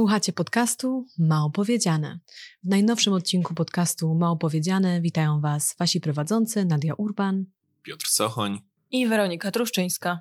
Słuchacie podcastu Mało Powiedziane. W najnowszym odcinku podcastu Mało Powiedziane witają Was Wasi prowadzący Nadia Urban, Piotr Sochoń i Weronika Truszczyńska.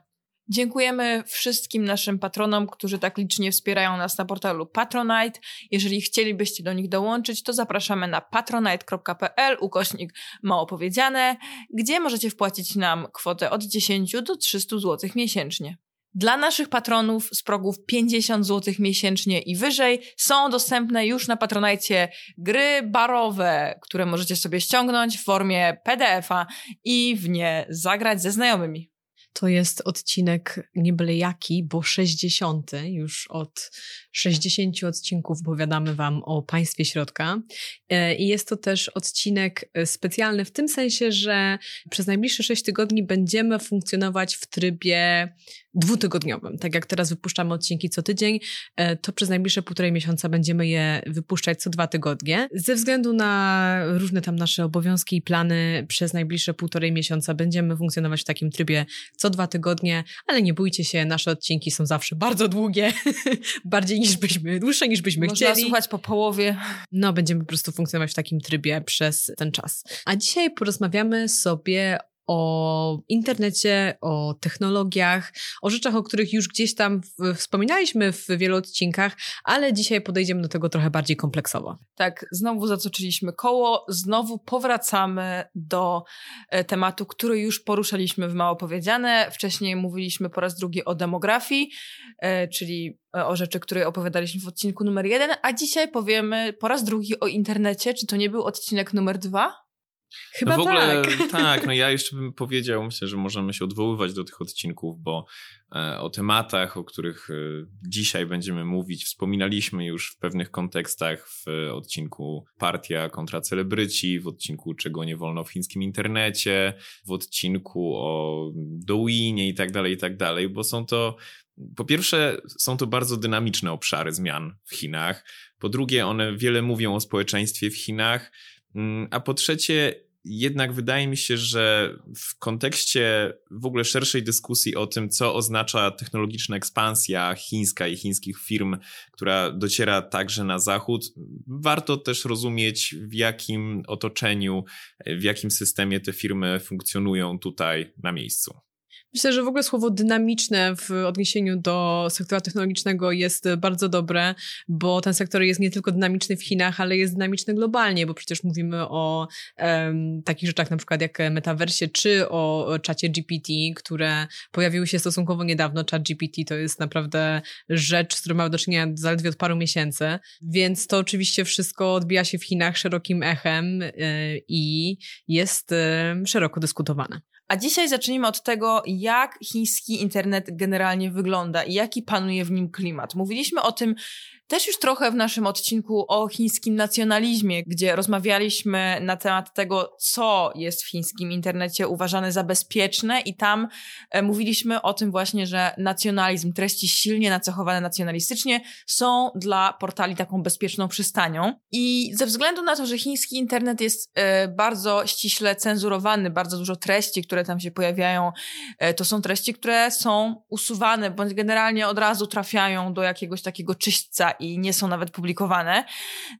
Dziękujemy wszystkim naszym patronom, którzy tak licznie wspierają nas na portalu Patronite. Jeżeli chcielibyście do nich dołączyć, to zapraszamy na patronite.pl/małopowiedziane, gdzie możecie wpłacić nam kwotę od 10 do 300 zł miesięcznie. Dla naszych patronów z progów 50 zł miesięcznie i wyżej są dostępne już na Patronite gry barowe, które możecie sobie ściągnąć w formie PDF-a i w nie zagrać ze znajomymi. To jest odcinek nie byle jaki, bo 60. Już od 60 odcinków opowiadamy Wam o państwie środka. I jest to też odcinek specjalny w tym sensie, że przez najbliższe 6 tygodni będziemy funkcjonować w trybie dwutygodniowym. Tak jak teraz wypuszczamy odcinki co tydzień, to przez najbliższe półtorej miesiąca będziemy je wypuszczać co 2 tygodnie. Ze względu na różne tam nasze obowiązki i plany przez najbliższe półtorej miesiąca będziemy funkcjonować w takim trybie co 2 tygodnie, ale nie bójcie się, nasze odcinki są zawsze bardzo długie, dłuższe niż byśmy chcieli. Można słuchać po połowie. No, będziemy po prostu funkcjonować w takim trybie przez ten czas. A dzisiaj porozmawiamy sobie o internecie, o technologiach, o rzeczach, o których już gdzieś tam wspominaliśmy w wielu odcinkach, ale dzisiaj podejdziemy do tego trochę bardziej kompleksowo. Tak, znowu zatoczyliśmy koło, znowu powracamy do tematu, który już poruszaliśmy w Mało Powiedziane. Wcześniej mówiliśmy po raz drugi o demografii, czyli o rzeczy, które opowiadaliśmy w odcinku numer 1, a dzisiaj powiemy po raz drugi o internecie. Czy to nie był odcinek numer 2? Chyba no w ogóle, tak. No ja jeszcze bym powiedział, myślę, że możemy się odwoływać do tych odcinków, bo o tematach, o których dzisiaj będziemy mówić, wspominaliśmy już w pewnych kontekstach w odcinku Partia kontra celebryci, w odcinku Czego nie wolno w chińskim internecie, w odcinku o Douyinie i tak dalej, bo są to... Po pierwsze, są to bardzo dynamiczne obszary zmian w Chinach. Po drugie, one wiele mówią o społeczeństwie w Chinach. A po trzecie, jednak wydaje mi się, że w kontekście w ogóle szerszej dyskusji o tym, co oznacza technologiczna ekspansja chińska i chińskich firm, która dociera także na zachód, warto też rozumieć, w jakim otoczeniu, w jakim systemie te firmy funkcjonują tutaj na miejscu. Myślę, że w ogóle słowo dynamiczne w odniesieniu do sektora technologicznego jest bardzo dobre, bo ten sektor jest nie tylko dynamiczny w Chinach, ale jest dynamiczny globalnie, bo przecież mówimy o takich rzeczach na przykład jak metaversie czy o czacie GPT, które pojawiły się stosunkowo niedawno. Czat GPT to jest naprawdę rzecz, z którą mamy do czynienia zaledwie od paru miesięcy, więc to oczywiście wszystko odbija się w Chinach szerokim echem i jest szeroko dyskutowane. A dzisiaj zacznijmy od tego, jak chiński internet generalnie wygląda i jaki panuje w nim klimat. Mówiliśmy o tym też już trochę w naszym odcinku o chińskim nacjonalizmie, gdzie rozmawialiśmy na temat tego, co jest w chińskim internecie uważane za bezpieczne i tam mówiliśmy o tym właśnie, że nacjonalizm, treści silnie nacechowane nacjonalistycznie są dla portali taką bezpieczną przystanią. I ze względu na to, że chiński internet jest bardzo ściśle cenzurowany, bardzo dużo treści, które tam się pojawiają, to są treści, które są usuwane, bądź generalnie od razu trafiają do jakiegoś takiego czyśćca i nie są nawet publikowane.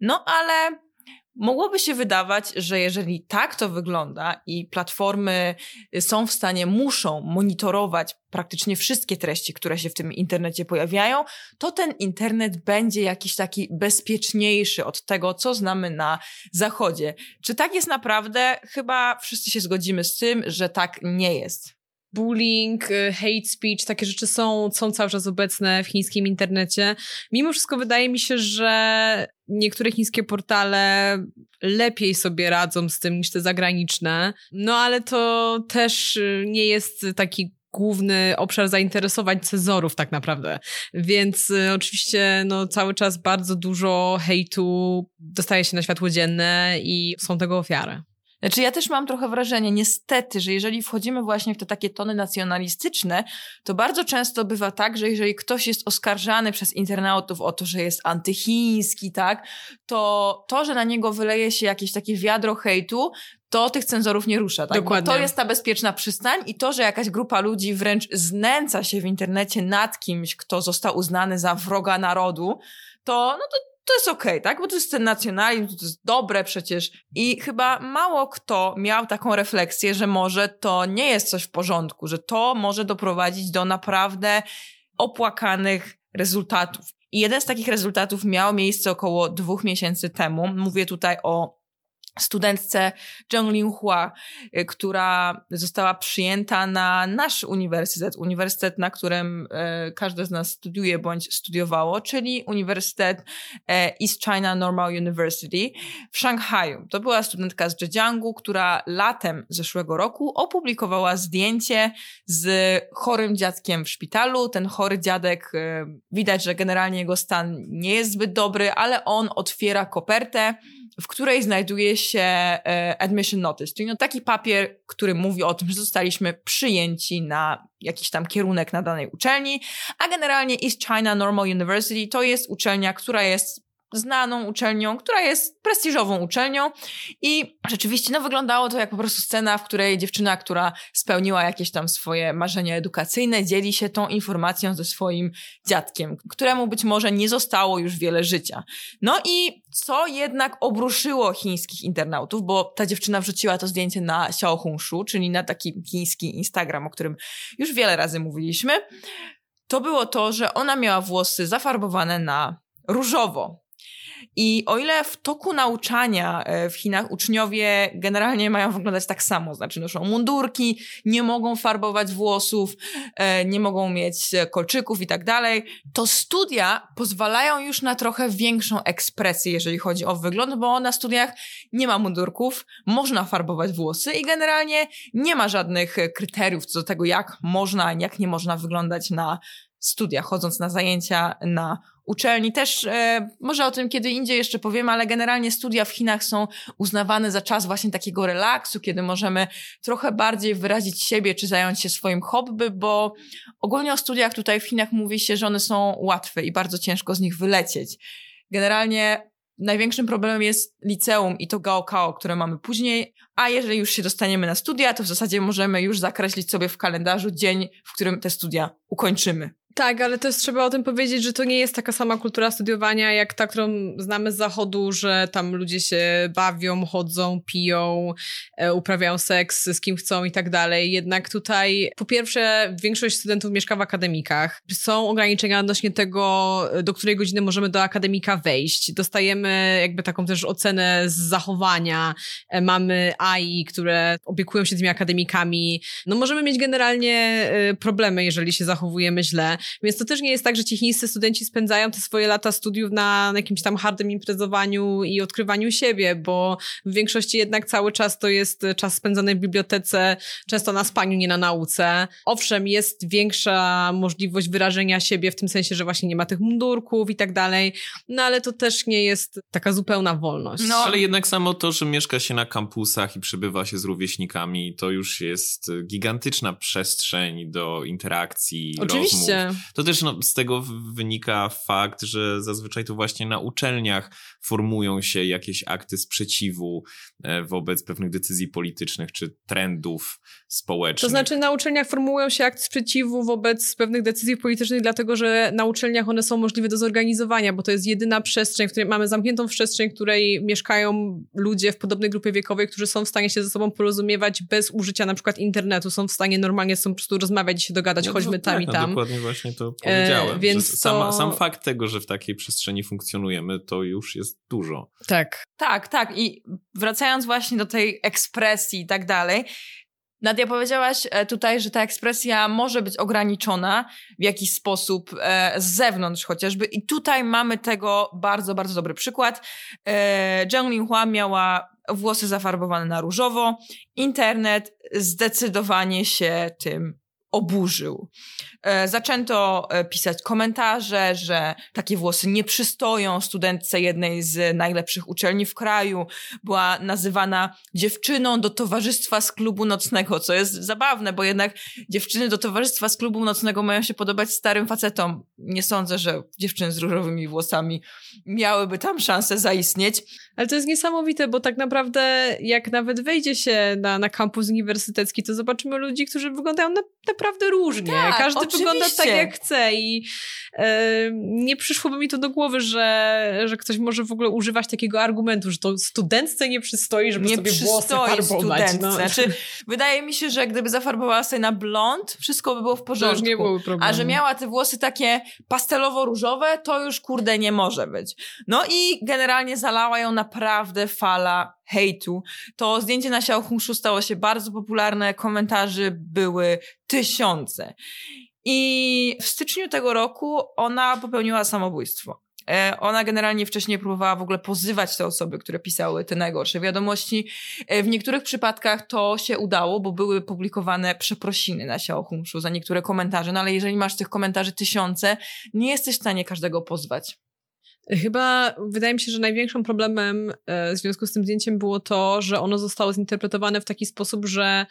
No ale mogłoby się wydawać, że jeżeli tak to wygląda i platformy są w stanie, muszą monitorować praktycznie wszystkie treści, które się w tym internecie pojawiają, to ten internet będzie jakiś taki bezpieczniejszy od tego, co znamy na Zachodzie. Czy tak jest naprawdę? Chyba wszyscy się zgodzimy z tym, że tak nie jest. Bullying, hate speech, takie rzeczy są cały czas obecne w chińskim internecie. Mimo wszystko wydaje mi się, że niektóre chińskie portale lepiej sobie radzą z tym niż te zagraniczne. No ale to też nie jest taki główny obszar zainteresowań cenzorów tak naprawdę, więc oczywiście no, cały czas bardzo dużo hejtu dostaje się na światło dzienne i są tego ofiary. Znaczy ja też mam trochę wrażenie, niestety, że jeżeli wchodzimy właśnie w te takie tony nacjonalistyczne, to bardzo często bywa tak, że jeżeli ktoś jest oskarżany przez internautów o to, że jest antychiński, tak, to, że na niego wyleje się jakieś takie wiadro hejtu, to tych cenzorów nie rusza, tak? Dokładnie. Bo to jest ta bezpieczna przystań i to, że jakaś grupa ludzi wręcz znęca się w internecie nad kimś, kto został uznany za wroga narodu, to jest okej, tak? Bo to jest ten nacjonalizm, to jest dobre przecież. I chyba mało kto miał taką refleksję, że może to nie jest coś w porządku, że to może doprowadzić do naprawdę opłakanych rezultatów. I jeden z takich rezultatów miał miejsce około 2 miesięcy temu. Mówię tutaj o studentce Zhang Linhua, która została przyjęta na nasz uniwersytet, na którym każdy z nas studiuje bądź studiowało, czyli Uniwersytet East China Normal University w Szanghaju. To była studentka z Zhejiangu, która latem zeszłego roku opublikowała zdjęcie z chorym dziadkiem w szpitalu. Ten chory dziadek, widać, że generalnie jego stan nie jest zbyt dobry, ale on otwiera kopertę, w której znajduje się admission notice, czyli no taki papier, który mówi o tym, że zostaliśmy przyjęci na jakiś tam kierunek na danej uczelni, a generalnie East China Normal University to jest uczelnia, która jest znaną uczelnią, która jest prestiżową uczelnią i rzeczywiście no wyglądało to jak po prostu scena, w której dziewczyna, która spełniła jakieś tam swoje marzenia edukacyjne, dzieli się tą informacją ze swoim dziadkiem, któremu być może nie zostało już wiele życia. No i co jednak obruszyło chińskich internautów, bo ta dziewczyna wrzuciła to zdjęcie na Xiaohongshu, czyli na taki chiński Instagram, o którym już wiele razy mówiliśmy, to było to, że ona miała włosy zafarbowane na różowo. I o ile w toku nauczania w Chinach uczniowie generalnie mają wyglądać tak samo, znaczy noszą mundurki, nie mogą farbować włosów, nie mogą mieć kolczyków i tak dalej, to studia pozwalają już na trochę większą ekspresję, jeżeli chodzi o wygląd, bo na studiach nie ma mundurków, można farbować włosy i generalnie nie ma żadnych kryteriów co do tego, jak można, jak nie można wyglądać na studiach, chodząc na zajęcia na uczelni. Też może o tym kiedy indziej jeszcze powiem, ale generalnie studia w Chinach są uznawane za czas właśnie takiego relaksu, kiedy możemy trochę bardziej wyrazić siebie, czy zająć się swoim hobby, bo ogólnie o studiach tutaj w Chinach mówi się, że one są łatwe i bardzo ciężko z nich wylecieć. Generalnie największym problemem jest liceum i to gaokao, które mamy później, a jeżeli już się dostaniemy na studia, to w zasadzie możemy już zakreślić sobie w kalendarzu dzień, w którym te studia ukończymy. Tak, ale też trzeba o tym powiedzieć, że to nie jest taka sama kultura studiowania jak ta, którą znamy z zachodu, że tam ludzie się bawią, chodzą, piją, uprawiają seks z kim chcą i tak dalej. Jednak tutaj po pierwsze większość studentów mieszka w akademikach. Są ograniczenia odnośnie tego, do której godziny możemy do akademika wejść. Dostajemy jakby taką też ocenę z zachowania. Mamy AI, które opiekują się tymi akademikami. No możemy mieć generalnie problemy, jeżeli się zachowujemy źle. Więc to też nie jest tak, że ci chińscy studenci spędzają te swoje lata studiów na jakimś tam hardym imprezowaniu i odkrywaniu siebie, bo w większości jednak cały czas to jest czas spędzony w bibliotece, często na spaniu, nie na nauce. Owszem, jest większa możliwość wyrażenia siebie w tym sensie, że właśnie nie ma tych mundurków i tak dalej, no ale to też nie jest taka zupełna wolność. No ale jednak samo to, że mieszka się na kampusach i przebywa się z rówieśnikami, to już jest gigantyczna przestrzeń do interakcji, rozmów. To też no, z tego wynika fakt, że zazwyczaj to właśnie na uczelniach formują się jakieś akty sprzeciwu wobec pewnych decyzji politycznych czy trendów społecznych. To znaczy na uczelniach formują się akty sprzeciwu wobec pewnych decyzji politycznych, dlatego że na uczelniach one są możliwe do zorganizowania, bo to jest jedyna przestrzeń, w której mamy zamkniętą przestrzeń, w której mieszkają ludzie w podobnej grupie wiekowej, którzy są w stanie się ze sobą porozumiewać bez użycia na przykład internetu, są w stanie normalnie po prostu rozmawiać i się dogadać, no, choćby tam tak, i tam. Dokładnie. Właśnie to powiedziałem, więc sam fakt tego, że w takiej przestrzeni funkcjonujemy, to już jest dużo. Tak i wracając właśnie do tej ekspresji i tak dalej, Nadia, powiedziałaś tutaj, że ta ekspresja może być ograniczona w jakiś sposób z zewnątrz chociażby i tutaj mamy tego bardzo, bardzo dobry przykład. Zhang Linhua miała włosy zafarbowane na różowo, internet zdecydowanie się tym oburzył. Zaczęto pisać komentarze, że takie włosy nie przystoją studentce jednej z najlepszych uczelni w kraju. Była nazywana dziewczyną do towarzystwa z klubu nocnego, co jest zabawne, bo jednak dziewczyny do towarzystwa z klubu nocnego mają się podobać starym facetom. Nie sądzę, że dziewczyny z różowymi włosami miałyby tam szansę zaistnieć. Ale to jest niesamowite, bo tak naprawdę jak nawet wejdzie się na kampus uniwersytecki, to zobaczymy ludzi, którzy wyglądają na naprawdę różnie. Tak, każdy oczywiście. Wygląda tak, jak chce i nie przyszłoby mi to do głowy, że ktoś może w ogóle używać takiego argumentu, że to studentce nie przystoi, żeby nie sobie włosy farbować. No. Znaczy, wydaje mi się, że gdyby zafarbowała sobie na blond, wszystko by było w porządku. Nie byłoby problemu. A że miała te włosy takie pastelowo-różowe, to już kurde nie może być. No i generalnie zalała ją naprawdę fala hejtu. To zdjęcie na Xiaohongshu stało się bardzo popularne, komentarzy były tysiące. I w styczniu tego roku ona popełniła samobójstwo. Ona generalnie wcześniej próbowała w ogóle pozywać te osoby, które pisały te najgorsze wiadomości. W niektórych przypadkach to się udało, bo były publikowane przeprosiny na Xiaohongshu za niektóre komentarze, no ale jeżeli masz tych komentarzy tysiące, nie jesteś w stanie każdego pozwać. Chyba wydaje mi się, że największym problemem w związku z tym zdjęciem było to, że ono zostało zinterpretowane w taki sposób, że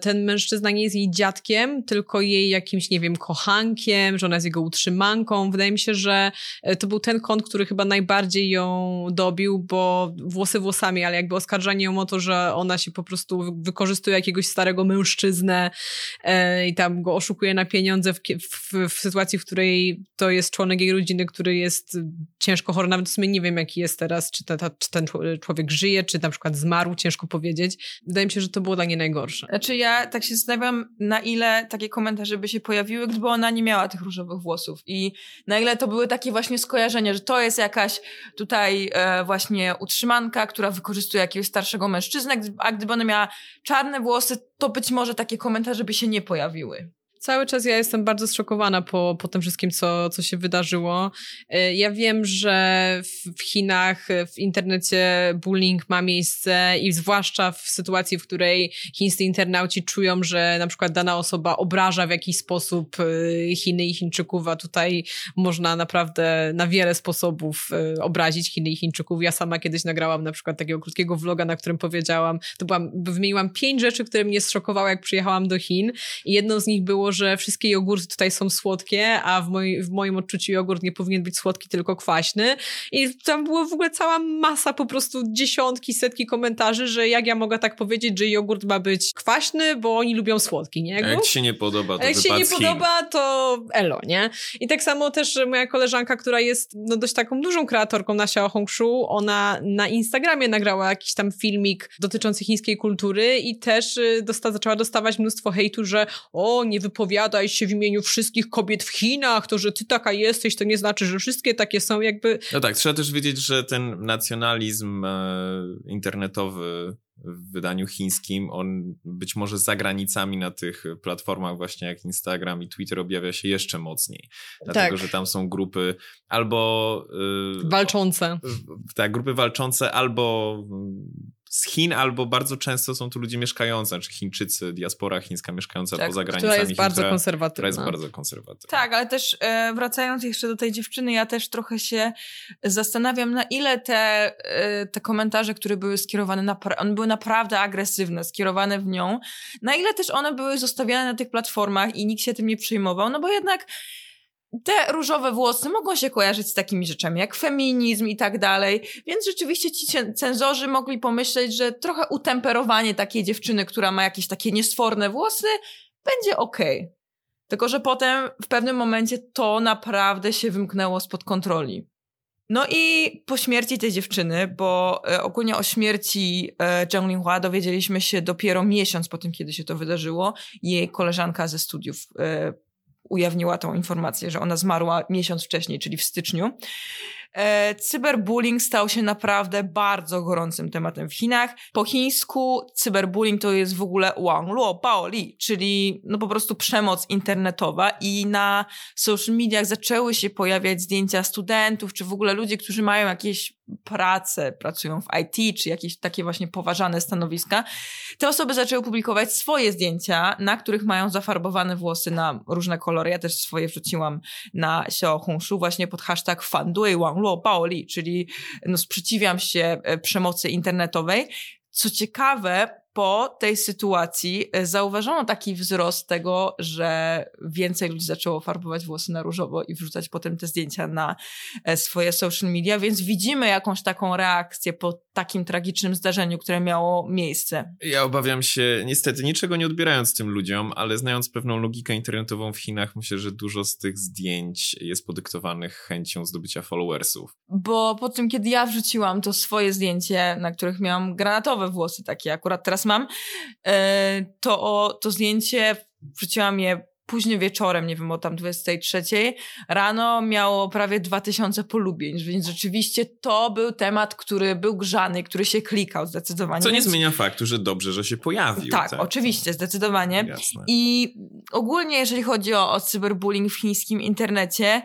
ten mężczyzna nie jest jej dziadkiem, tylko jej jakimś, nie wiem, kochankiem, że ona jest jego utrzymanką. Wydaje mi się, że to był ten kąt, który chyba najbardziej ją dobił, bo włosy włosami, ale jakby oskarżanie ją o to, że ona się po prostu wykorzystuje jakiegoś starego mężczyznę i tam go oszukuje na pieniądze w sytuacji, w której to jest członek jej rodziny, który jest ciężko chory. Nawet w sumie nie wiem, jaki jest teraz, czy ten człowiek żyje, czy na przykład zmarł, ciężko powiedzieć. Wydaje mi się, że to było dla niej najgorsze. Znaczy ja tak się zastanawiam, na ile takie komentarze by się pojawiły, gdyby ona nie miała tych różowych włosów i na ile to były takie właśnie skojarzenia, że to jest jakaś tutaj właśnie utrzymanka, która wykorzystuje jakiegoś starszego mężczyznę, a gdyby ona miała czarne włosy, to być może takie komentarze by się nie pojawiły. Cały czas ja jestem bardzo zszokowana po tym wszystkim, co się wydarzyło. Ja wiem, że w Chinach, w internecie bullying ma miejsce i zwłaszcza w sytuacji, w której chińscy internauci czują, że na przykład dana osoba obraża w jakiś sposób Chiny i Chińczyków, a tutaj można naprawdę na wiele sposobów obrazić Chiny i Chińczyków. Ja sama kiedyś nagrałam na przykład takiego krótkiego vloga, na którym powiedziałam, wymieniłam 5 rzeczy, które mnie zszokowały, jak przyjechałam do Chin i jedną z nich było, że wszystkie jogurty tutaj są słodkie, a w moim odczuciu jogurt nie powinien być słodki, tylko kwaśny. I tam była w ogóle cała masa, po prostu dziesiątki, setki komentarzy, że jak ja mogę tak powiedzieć, że jogurt ma być kwaśny, bo oni lubią słodki, nie? Jak ci się nie podoba, to jak się nie podoba, to elo, nie? I tak samo też moja koleżanka, która jest no, dość taką dużą kreatorką na Xiaohongshu, ona na Instagramie nagrała jakiś tam filmik dotyczący chińskiej kultury i też zaczęła dostawać mnóstwo hejtu, że nie wypowiadaj się w imieniu wszystkich kobiet w Chinach, to, że ty taka jesteś, to nie znaczy, że wszystkie takie są jakby... No tak, trzeba też wiedzieć, że ten nacjonalizm internetowy w wydaniu chińskim, on być może za granicami na tych platformach właśnie jak Instagram i Twitter objawia się jeszcze mocniej. Dlatego, że tam są grupy albo... walczące. Tak, grupy walczące albo... z Chin, albo bardzo często są tu ludzie mieszkający, znaczy Chińczycy, diaspora chińska mieszkająca poza granicami. Która jest bardzo konserwatywna. Tak, ale też wracając jeszcze do tej dziewczyny, ja też trochę się zastanawiam, na ile te komentarze, które były skierowane, one były naprawdę agresywne, skierowane w nią, na ile też one były zostawiane na tych platformach i nikt się tym nie przejmował, no bo jednak... te różowe włosy mogą się kojarzyć z takimi rzeczami jak feminizm i tak dalej, więc rzeczywiście ci cenzorzy mogli pomyśleć, że trochę utemperowanie takiej dziewczyny, która ma jakieś takie niesforne włosy, będzie okej. Tylko, że potem w pewnym momencie to naprawdę się wymknęło spod kontroli. No i po śmierci tej dziewczyny, bo ogólnie o śmierci Zhang Linhua dowiedzieliśmy się dopiero miesiąc po tym, kiedy się to wydarzyło. Jej koleżanka ze studiów ujawniła tą informację, że ona zmarła miesiąc wcześniej, czyli w styczniu. Cyberbullying stał się naprawdę bardzo gorącym tematem w Chinach. Po chińsku cyberbullying to jest w ogóle wangluo baoli, czyli no po prostu przemoc internetowa i na social mediach zaczęły się pojawiać zdjęcia studentów, czy w ogóle ludzi, którzy mają jakieś prace, pracują w IT, czy jakieś takie właśnie poważane stanowiska. Te osoby zaczęły publikować swoje zdjęcia, na których mają zafarbowane włosy na różne kolory. Ja też swoje wrzuciłam na Xiaohongshu właśnie pod hashtag fanduiwangluobaoli, czyli no, sprzeciwiam się przemocy internetowej. Co ciekawe, po tej sytuacji zauważono taki wzrost tego, że więcej ludzi zaczęło farbować włosy na różowo i wrzucać potem te zdjęcia na swoje social media, więc widzimy jakąś taką reakcję po takim tragicznym zdarzeniu, które miało miejsce. Ja obawiam się, niestety niczego nie odbierając tym ludziom, ale znając pewną logikę internetową w Chinach, myślę, że dużo z tych zdjęć jest podyktowanych chęcią zdobycia followersów. Bo po tym, kiedy ja wrzuciłam to swoje zdjęcie, na których miałam granatowe włosy, takie akurat teraz mam, to zdjęcie wrzuciłam je późno wieczorem, nie wiem, o tam 23 rano, miało prawie 2000 polubień, więc rzeczywiście to był temat, który był grzany, który się klikał zdecydowanie. Co nie zmienia faktu, że dobrze, że się pojawił. Tak, oczywiście, zdecydowanie. Jasne. I ogólnie, jeżeli chodzi o cyberbullying w chińskim internecie,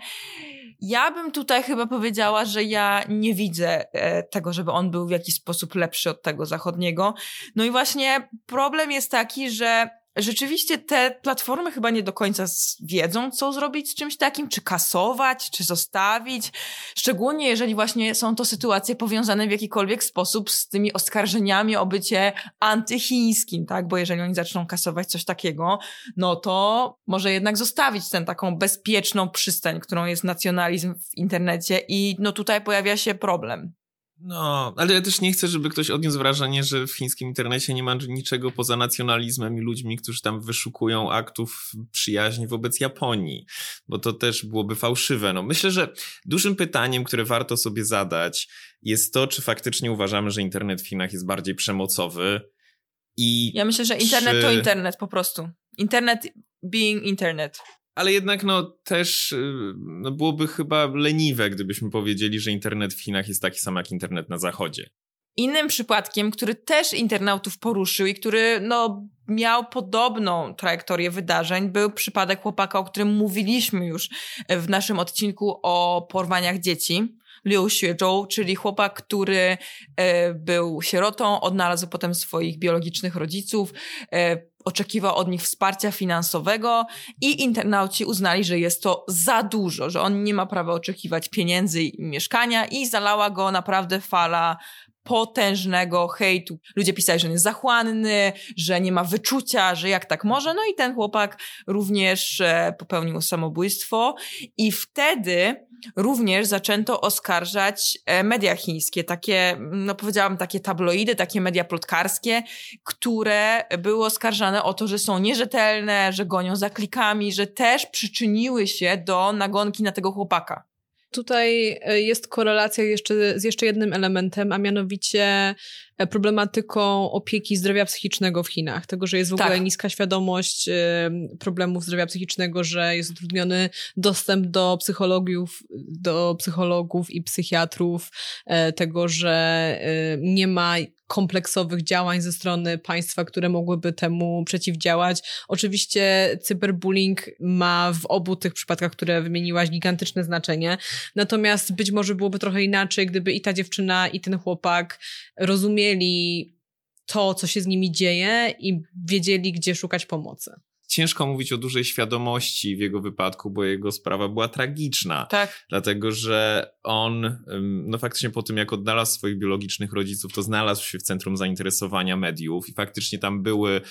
ja bym tutaj chyba powiedziała, że ja nie widzę tego, żeby on był w jakiś sposób lepszy od tego zachodniego. No i właśnie problem jest taki, że rzeczywiście te platformy chyba nie do końca wiedzą, co zrobić z czymś takim, czy kasować, czy zostawić. Szczególnie jeżeli właśnie są to sytuacje powiązane w jakikolwiek sposób z tymi oskarżeniami o bycie antychińskim, tak? Bo jeżeli oni zaczną kasować coś takiego, no to może jednak zostawić tę taką bezpieczną przystań, którą jest nacjonalizm w internecie, i no tutaj pojawia się problem. No, ale ja też nie chcę, żeby ktoś odniósł wrażenie, że w chińskim internecie nie ma niczego poza nacjonalizmem i ludźmi, którzy tam wyszukują aktów przyjaźni wobec Japonii, bo to też byłoby fałszywe. No, myślę, że dużym pytaniem, które warto sobie zadać, jest to, czy faktycznie uważamy, że internet w Chinach jest bardziej przemocowy i... Ja myślę, że internet to internet po prostu. Internet being internet. Ale jednak też byłoby chyba leniwe, gdybyśmy powiedzieli, że internet w Chinach jest taki sam jak internet na Zachodzie. Innym przypadkiem, który też internautów poruszył i który miał podobną trajektorię wydarzeń, był przypadek chłopaka, o którym mówiliśmy już w naszym odcinku o porwaniach dzieci. Liu Xuezhou, czyli chłopak, który był sierotą, odnalazł potem swoich biologicznych rodziców, oczekiwał od nich wsparcia finansowego i internauci uznali, że jest to za dużo, że on nie ma prawa oczekiwać pieniędzy i mieszkania, i zalała go naprawdę fala potężnego hejtu. Ludzie pisali, że on jest zachłanny, że nie ma wyczucia, że jak tak może. No i ten chłopak również popełnił samobójstwo i wtedy również zaczęto oskarżać media chińskie, takie, powiedziałam, takie tabloidy, takie media plotkarskie, które były oskarżane o to, że są nierzetelne, że gonią za klikami, że też przyczyniły się do nagonki na tego chłopaka. Tutaj jest korelacja jeszcze z jednym elementem, a mianowicie problematyką opieki zdrowia psychicznego w Chinach. Tego, że jest w ogóle niska świadomość problemów zdrowia psychicznego, że jest utrudniony dostęp do psychologów i psychiatrów, tego, że nie ma kompleksowych działań ze strony państwa, które mogłyby temu przeciwdziałać. Oczywiście cyberbullying ma w obu tych przypadkach, które wymieniłaś, gigantyczne znaczenie. Natomiast być może byłoby trochę inaczej, gdyby i ta dziewczyna, i ten chłopak rozumieli to, co się z nimi dzieje, i wiedzieli, gdzie szukać pomocy. Ciężko mówić o dużej świadomości w jego wypadku, bo jego sprawa była tragiczna. Tak. Dlatego, że on faktycznie po tym, jak odnalazł swoich biologicznych rodziców, to znalazł się w centrum zainteresowania mediów i faktycznie tam były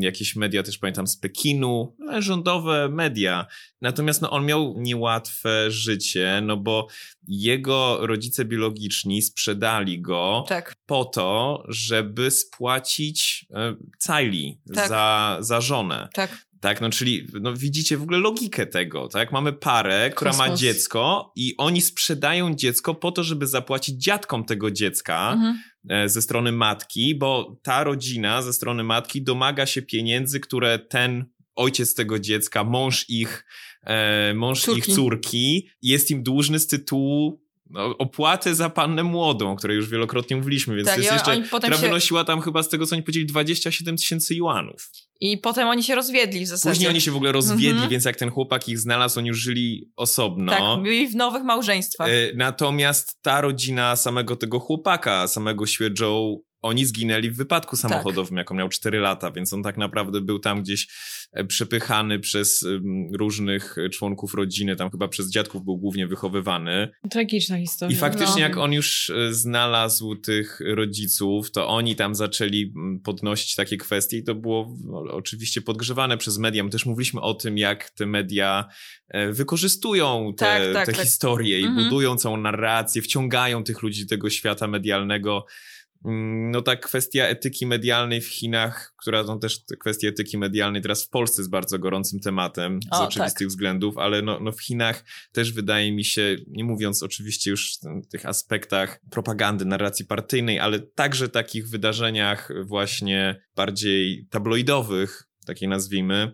jakieś media, też pamiętam z Pekinu, rządowe media. Natomiast on miał niełatwe życie, bo jego rodzice biologiczni sprzedali go po to, żeby spłacić caili za żonę. Tak, czyli widzicie w ogóle logikę tego, tak? Mamy parę, która ma dziecko i oni sprzedają dziecko po to, żeby zapłacić dziadkom tego dziecka ze strony matki, bo ta rodzina ze strony matki domaga się pieniędzy, które ten ojciec tego dziecka, mąż ich córki jest im dłużny z tytułu opłaty za pannę młodą, o której już wielokrotnie mówiliśmy, więc to jest jeszcze, która wynosiła tam chyba, z tego co oni powiedzieli, 27 000 juanów. I potem oni się rozwiedli w zasadzie. Później oni się w ogóle rozwiedli, więc jak ten chłopak ich znalazł, oni już żyli osobno. Tak, byli w nowych małżeństwach. Natomiast ta rodzina samego tego chłopaka, samego Xuezhou, oni zginęli w wypadku samochodowym, jak on miał 4 lata, więc on tak naprawdę był tam gdzieś przepychany przez różnych członków rodziny, tam chyba przez dziadków był głównie wychowywany. Tragiczna historia. I faktycznie jak on już znalazł tych rodziców, to oni tam zaczęli podnosić takie kwestie i to było oczywiście podgrzewane przez media. My też mówiliśmy o tym, jak te media wykorzystują te historie i budują całą narrację, wciągają tych ludzi do tego świata medialnego. No ta kwestia etyki medialnej w Chinach, która no też kwestia etyki medialnej teraz w Polsce jest bardzo gorącym tematem z oczywistych względów, ale no w Chinach też wydaje mi się, nie mówiąc oczywiście już w tych aspektach propagandy, narracji partyjnej, ale także takich wydarzeniach właśnie bardziej tabloidowych, takie nazwijmy,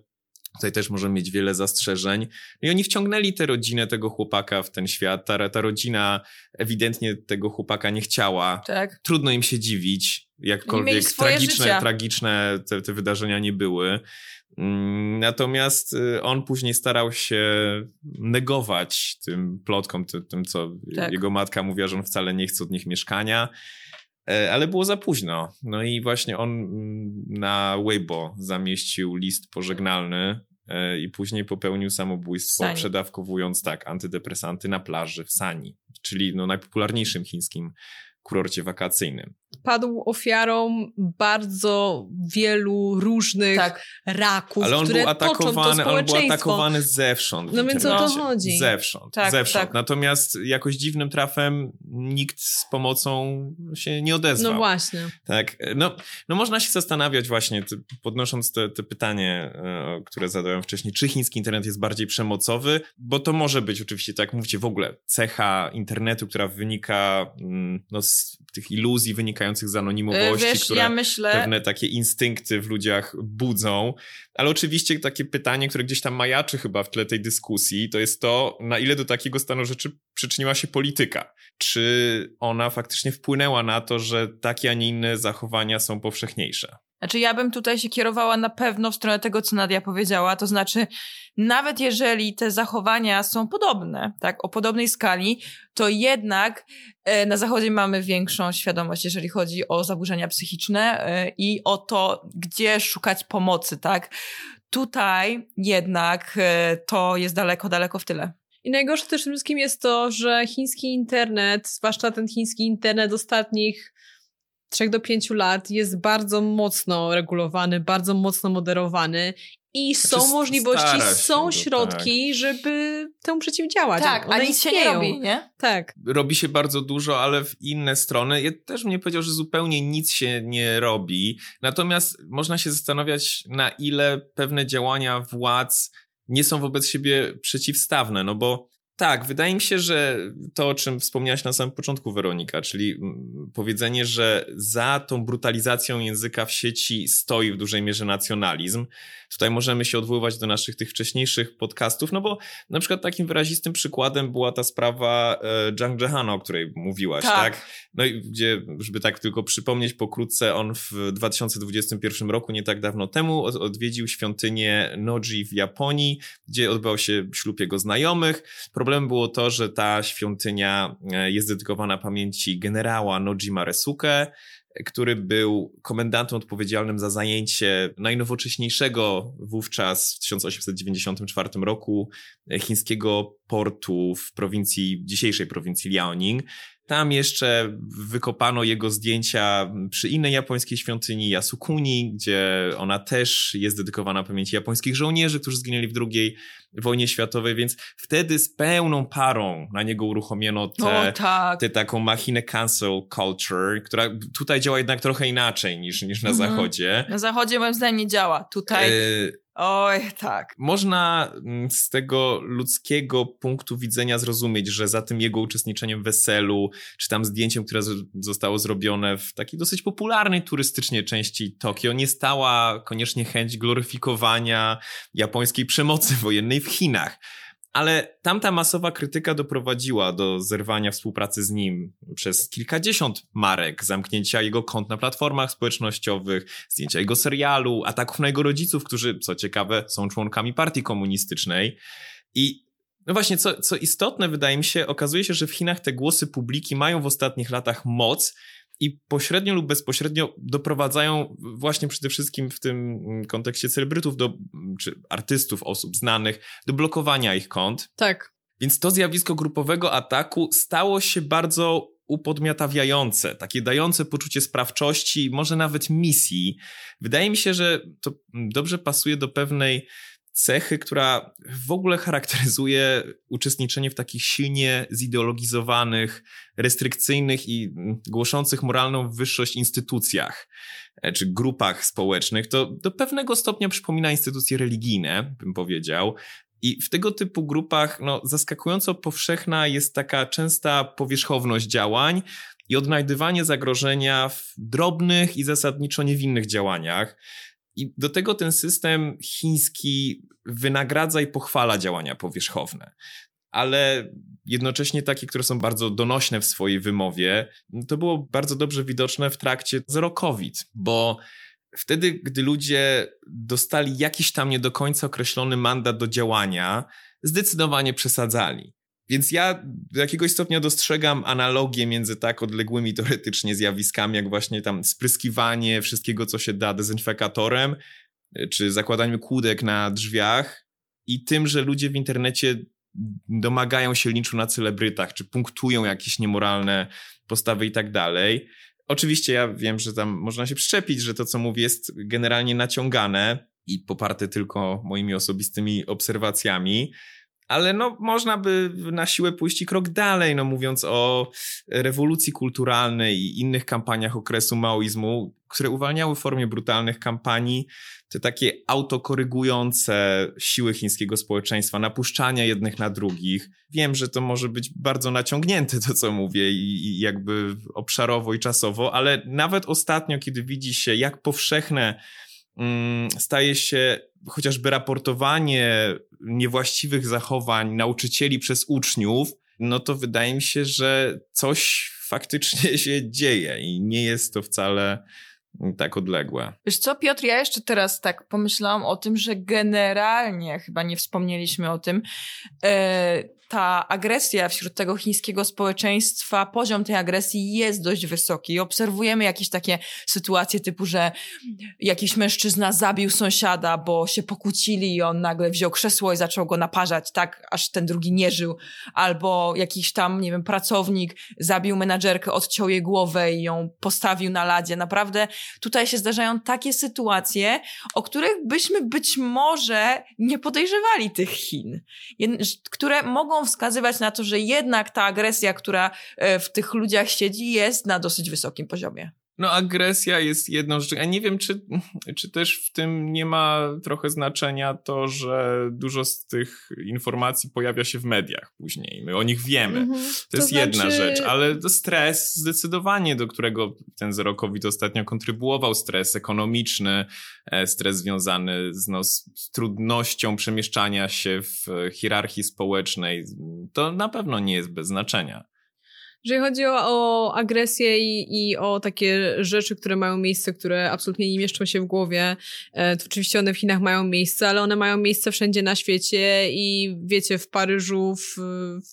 tutaj też możemy mieć wiele zastrzeżeń. No i oni wciągnęli tę rodzinę tego chłopaka w ten świat. Ta rodzina ewidentnie tego chłopaka nie chciała. Tak. Trudno im się dziwić, jakkolwiek tragiczne te wydarzenia nie były. Natomiast on później starał się negować tym plotkom, tym co jego matka mówiła, że on wcale nie chce od nich mieszkania. Ale było za późno. No i właśnie on na Weibo zamieścił list pożegnalny i później popełnił samobójstwo, przedawkowując antydepresanty na plaży w Sani, czyli najpopularniejszym chińskim kurorcie wakacyjnym. Padł ofiarą bardzo wielu różnych raków, ale on które był atakowany, to społeczeństwo. On był atakowany zewsząd. No więc o to chodzi. Zewsząd. Tak. Natomiast jakoś dziwnym trafem nikt z pomocą się nie odezwał. No właśnie. Tak. No można się zastanawiać właśnie, podnosząc te pytanie, które zadałem wcześniej, czy chiński internet jest bardziej przemocowy, bo to może być oczywiście, tak jak mówicie, w ogóle cecha internetu, która wynika z tych iluzji wynikających z anonimowości, które pewne takie instynkty w ludziach budzą. Ale oczywiście takie pytanie, które gdzieś tam majaczy chyba w tle tej dyskusji, to jest to, na ile do takiego stanu rzeczy przyczyniła się polityka. Czy ona faktycznie wpłynęła na to, że takie, a nie inne zachowania są powszechniejsze? Znaczy ja bym tutaj się kierowała na pewno w stronę tego, co Nadia powiedziała, to znaczy nawet jeżeli te zachowania są podobne, o podobnej skali, to jednak na Zachodzie mamy większą świadomość, jeżeli chodzi o zaburzenia psychiczne i o to, gdzie szukać pomocy, Tutaj jednak to jest daleko, daleko w tyle. I najgorsze też wszystkim jest to, że chiński internet, zwłaszcza ten chiński internet ostatnich 3 do 5 lat jest bardzo mocno regulowany, bardzo mocno moderowany i są możliwości, są środki, żeby temu przeciwdziałać. Tak, ale nic się nie robi, nie? Tak. Robi się bardzo dużo, ale w inne strony. Ja też bym nie powiedział, że zupełnie nic się nie robi. Natomiast można się zastanawiać, na ile pewne działania władz nie są wobec siebie przeciwstawne, bo wydaje mi się, że to, o czym wspomniałaś na samym początku, Weronika, czyli powiedzenie, że za tą brutalizacją języka w sieci stoi w dużej mierze nacjonalizm. Tutaj możemy się odwoływać do naszych tych wcześniejszych podcastów, bo na przykład takim wyrazistym przykładem była ta sprawa Zhang Jehana, o której mówiłaś, tak? No i gdzie, żeby tak tylko przypomnieć pokrótce, on w 2021 roku, nie tak dawno temu, odwiedził świątynię Noji w Japonii, gdzie odbywał się ślub jego znajomych. Problem było to, że ta świątynia jest dedykowana pamięci generała Nojima Resuke, który był komendantem odpowiedzialnym za zajęcie najnowocześniejszego wówczas w 1894 roku chińskiego portu w dzisiejszej prowincji Liaoning. Tam jeszcze wykopano jego zdjęcia przy innej japońskiej świątyni Yasukuni, gdzie ona też jest dedykowana pamięci japońskich żołnierzy, którzy zginęli w II wojnie światowej, więc wtedy z pełną parą na niego uruchomiono tę taką machinę cancel culture, która tutaj działa jednak trochę inaczej niż na Zachodzie. Na Zachodzie moim zdaniem nie działa, tutaj... Można z tego ludzkiego punktu widzenia zrozumieć, że za tym jego uczestniczeniem w weselu, czy tam zdjęciem, które zostało zrobione w takiej dosyć popularnej turystycznie części Tokio, nie stała koniecznie chęć gloryfikowania japońskiej przemocy wojennej w Chinach. Ale tamta masowa krytyka doprowadziła do zerwania współpracy z nim przez kilkadziesiąt marek, zamknięcia jego kont na platformach społecznościowych, zdjęcia jego serialu, ataków na jego rodziców, którzy, co ciekawe, są członkami partii komunistycznej. I właśnie, co istotne, wydaje mi się, okazuje się, że w Chinach te głosy publiki mają w ostatnich latach moc i pośrednio lub bezpośrednio doprowadzają właśnie przede wszystkim w tym kontekście celebrytów czy artystów, osób znanych, do blokowania ich kont. Tak. Więc to zjawisko grupowego ataku stało się bardzo upodmiotawiające, takie dające poczucie sprawczości, może nawet misji. Wydaje mi się, że to dobrze pasuje do pewnej cechy, która w ogóle charakteryzuje uczestniczenie w takich silnie zideologizowanych, restrykcyjnych i głoszących moralną wyższość instytucjach czy grupach społecznych. To do pewnego stopnia przypomina instytucje religijne, bym powiedział. I w tego typu grupach zaskakująco powszechna jest taka częsta powierzchowność działań i odnajdywanie zagrożenia w drobnych i zasadniczo niewinnych działaniach. I do tego ten system chiński wynagradza i pochwala działania powierzchowne, ale jednocześnie takie, które są bardzo donośne w swojej wymowie. To było bardzo dobrze widoczne w trakcie zero COVID, bo wtedy, gdy ludzie dostali jakiś tam nie do końca określony mandat do działania, zdecydowanie przesadzali. Więc ja do jakiegoś stopnia dostrzegam analogię między tak odległymi teoretycznie zjawiskami, jak właśnie tam spryskiwanie wszystkiego, co się da, dezynfekatorem, czy zakładaniu kłódek na drzwiach i tym, że ludzie w internecie domagają się linczu na celebrytach, czy punktują jakieś niemoralne postawy i tak dalej. Oczywiście ja wiem, że tam można się przyczepić, że to, co mówię, jest generalnie naciągane i poparte tylko moimi osobistymi obserwacjami, ale można by na siłę pójść i krok dalej, mówiąc o rewolucji kulturalnej i innych kampaniach okresu maoizmu, które uwalniały w formie brutalnych kampanii te takie autokorygujące siły chińskiego społeczeństwa, napuszczania jednych na drugich. Wiem, że to może być bardzo naciągnięte to, co mówię i jakby obszarowo i czasowo, ale nawet ostatnio, kiedy widzi się, jak powszechne staje się chociażby raportowanie niewłaściwych zachowań nauczycieli przez uczniów, to wydaje mi się, że coś faktycznie się dzieje i nie jest to wcale tak odległe. Wiesz co, Piotr, ja jeszcze teraz tak pomyślałam o tym, że generalnie, chyba nie wspomnieliśmy o tym, ta agresja wśród tego chińskiego społeczeństwa, poziom tej agresji jest dość wysoki. Obserwujemy jakieś takie sytuacje typu, że jakiś mężczyzna zabił sąsiada, bo się pokłócili i on nagle wziął krzesło i zaczął go naparzać, tak, aż ten drugi nie żył. Albo jakiś tam, pracownik zabił menadżerkę, odciął jej głowę i ją postawił na ladzie. Naprawdę tutaj się zdarzają takie sytuacje, o których byśmy być może nie podejrzewali tych Chin, które mogą wskazywać na to, że jednak ta agresja, która w tych ludziach siedzi, jest na dosyć wysokim poziomie. Agresja jest jedną rzeczą. Ja nie wiem, czy też w tym nie ma trochę znaczenia to, że dużo z tych informacji pojawia się w mediach później. My o nich wiemy. Jedna rzecz, ale to stres zdecydowanie, do którego ten zero COVID ostatnio kontrybuował, stres ekonomiczny, stres związany z trudnością przemieszczania się w hierarchii społecznej. To na pewno nie jest bez znaczenia. Jeżeli chodzi o agresję i o takie rzeczy, które mają miejsce, które absolutnie nie mieszczą się w głowie, to oczywiście one w Chinach mają miejsce, ale one mają miejsce wszędzie na świecie i wiecie, w Paryżu, w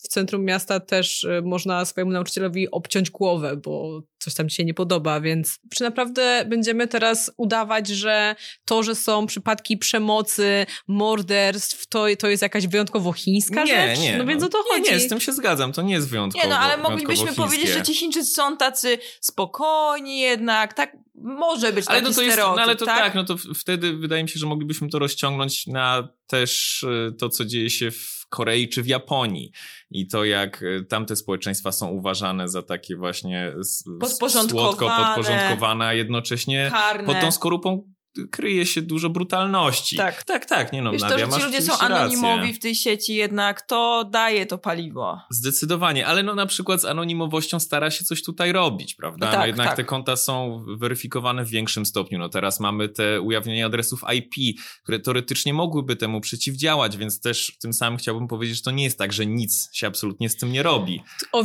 centrum miasta też można swojemu nauczycielowi obciąć głowę, bo coś tam ci się nie podoba, więc czy naprawdę będziemy teraz udawać, że to, że są przypadki przemocy, morderstw, to jest jakaś wyjątkowo chińska rzecz? Nie, więc o to chodzi. Nie, z tym się zgadzam, to nie jest wyjątkowo. Ale moglibyśmy powiedzieć, że ci Chińczycy są tacy spokojni jednak, tak może być taki stereotyp. Ale to tak, to wtedy wydaje mi się, że moglibyśmy to rozciągnąć na też to, co dzieje się w Korei czy w Japonii i to, jak tamte społeczeństwa są uważane za takie właśnie podporządkowane, a jednocześnie karne. Pod tą skorupą kryje się dużo brutalności. Tak. Wiesz, Nadia, to, że ci ludzie są anonimowi rację. W tej sieci jednak, to daje to paliwo. Zdecydowanie, ale na przykład z anonimowością stara się coś tutaj robić, prawda? Te konta są weryfikowane w większym stopniu. Teraz mamy te ujawnienia adresów IP, które teoretycznie mogłyby temu przeciwdziałać, więc też tym samym chciałbym powiedzieć, że to nie jest tak, że nic się absolutnie z tym nie robi.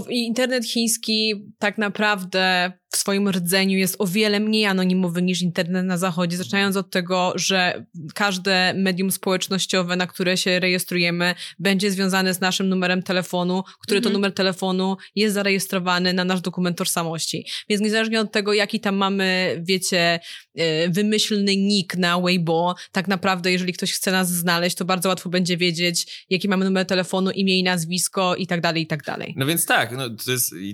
Internet chiński tak naprawdę w swoim rdzeniu jest o wiele mniej anonimowy niż internet na zachodzie, zaczynając od tego, że każde medium społecznościowe, na które się rejestrujemy, będzie związane z naszym numerem telefonu, który to numer telefonu jest zarejestrowany na nasz dokument tożsamości. Więc niezależnie od tego, jaki tam mamy, wiecie, wymyślny nick na Weibo, tak naprawdę jeżeli ktoś chce nas znaleźć, to bardzo łatwo będzie wiedzieć, jaki mamy numer telefonu, imię i nazwisko i tak dalej, i tak dalej. No więc tak, no, to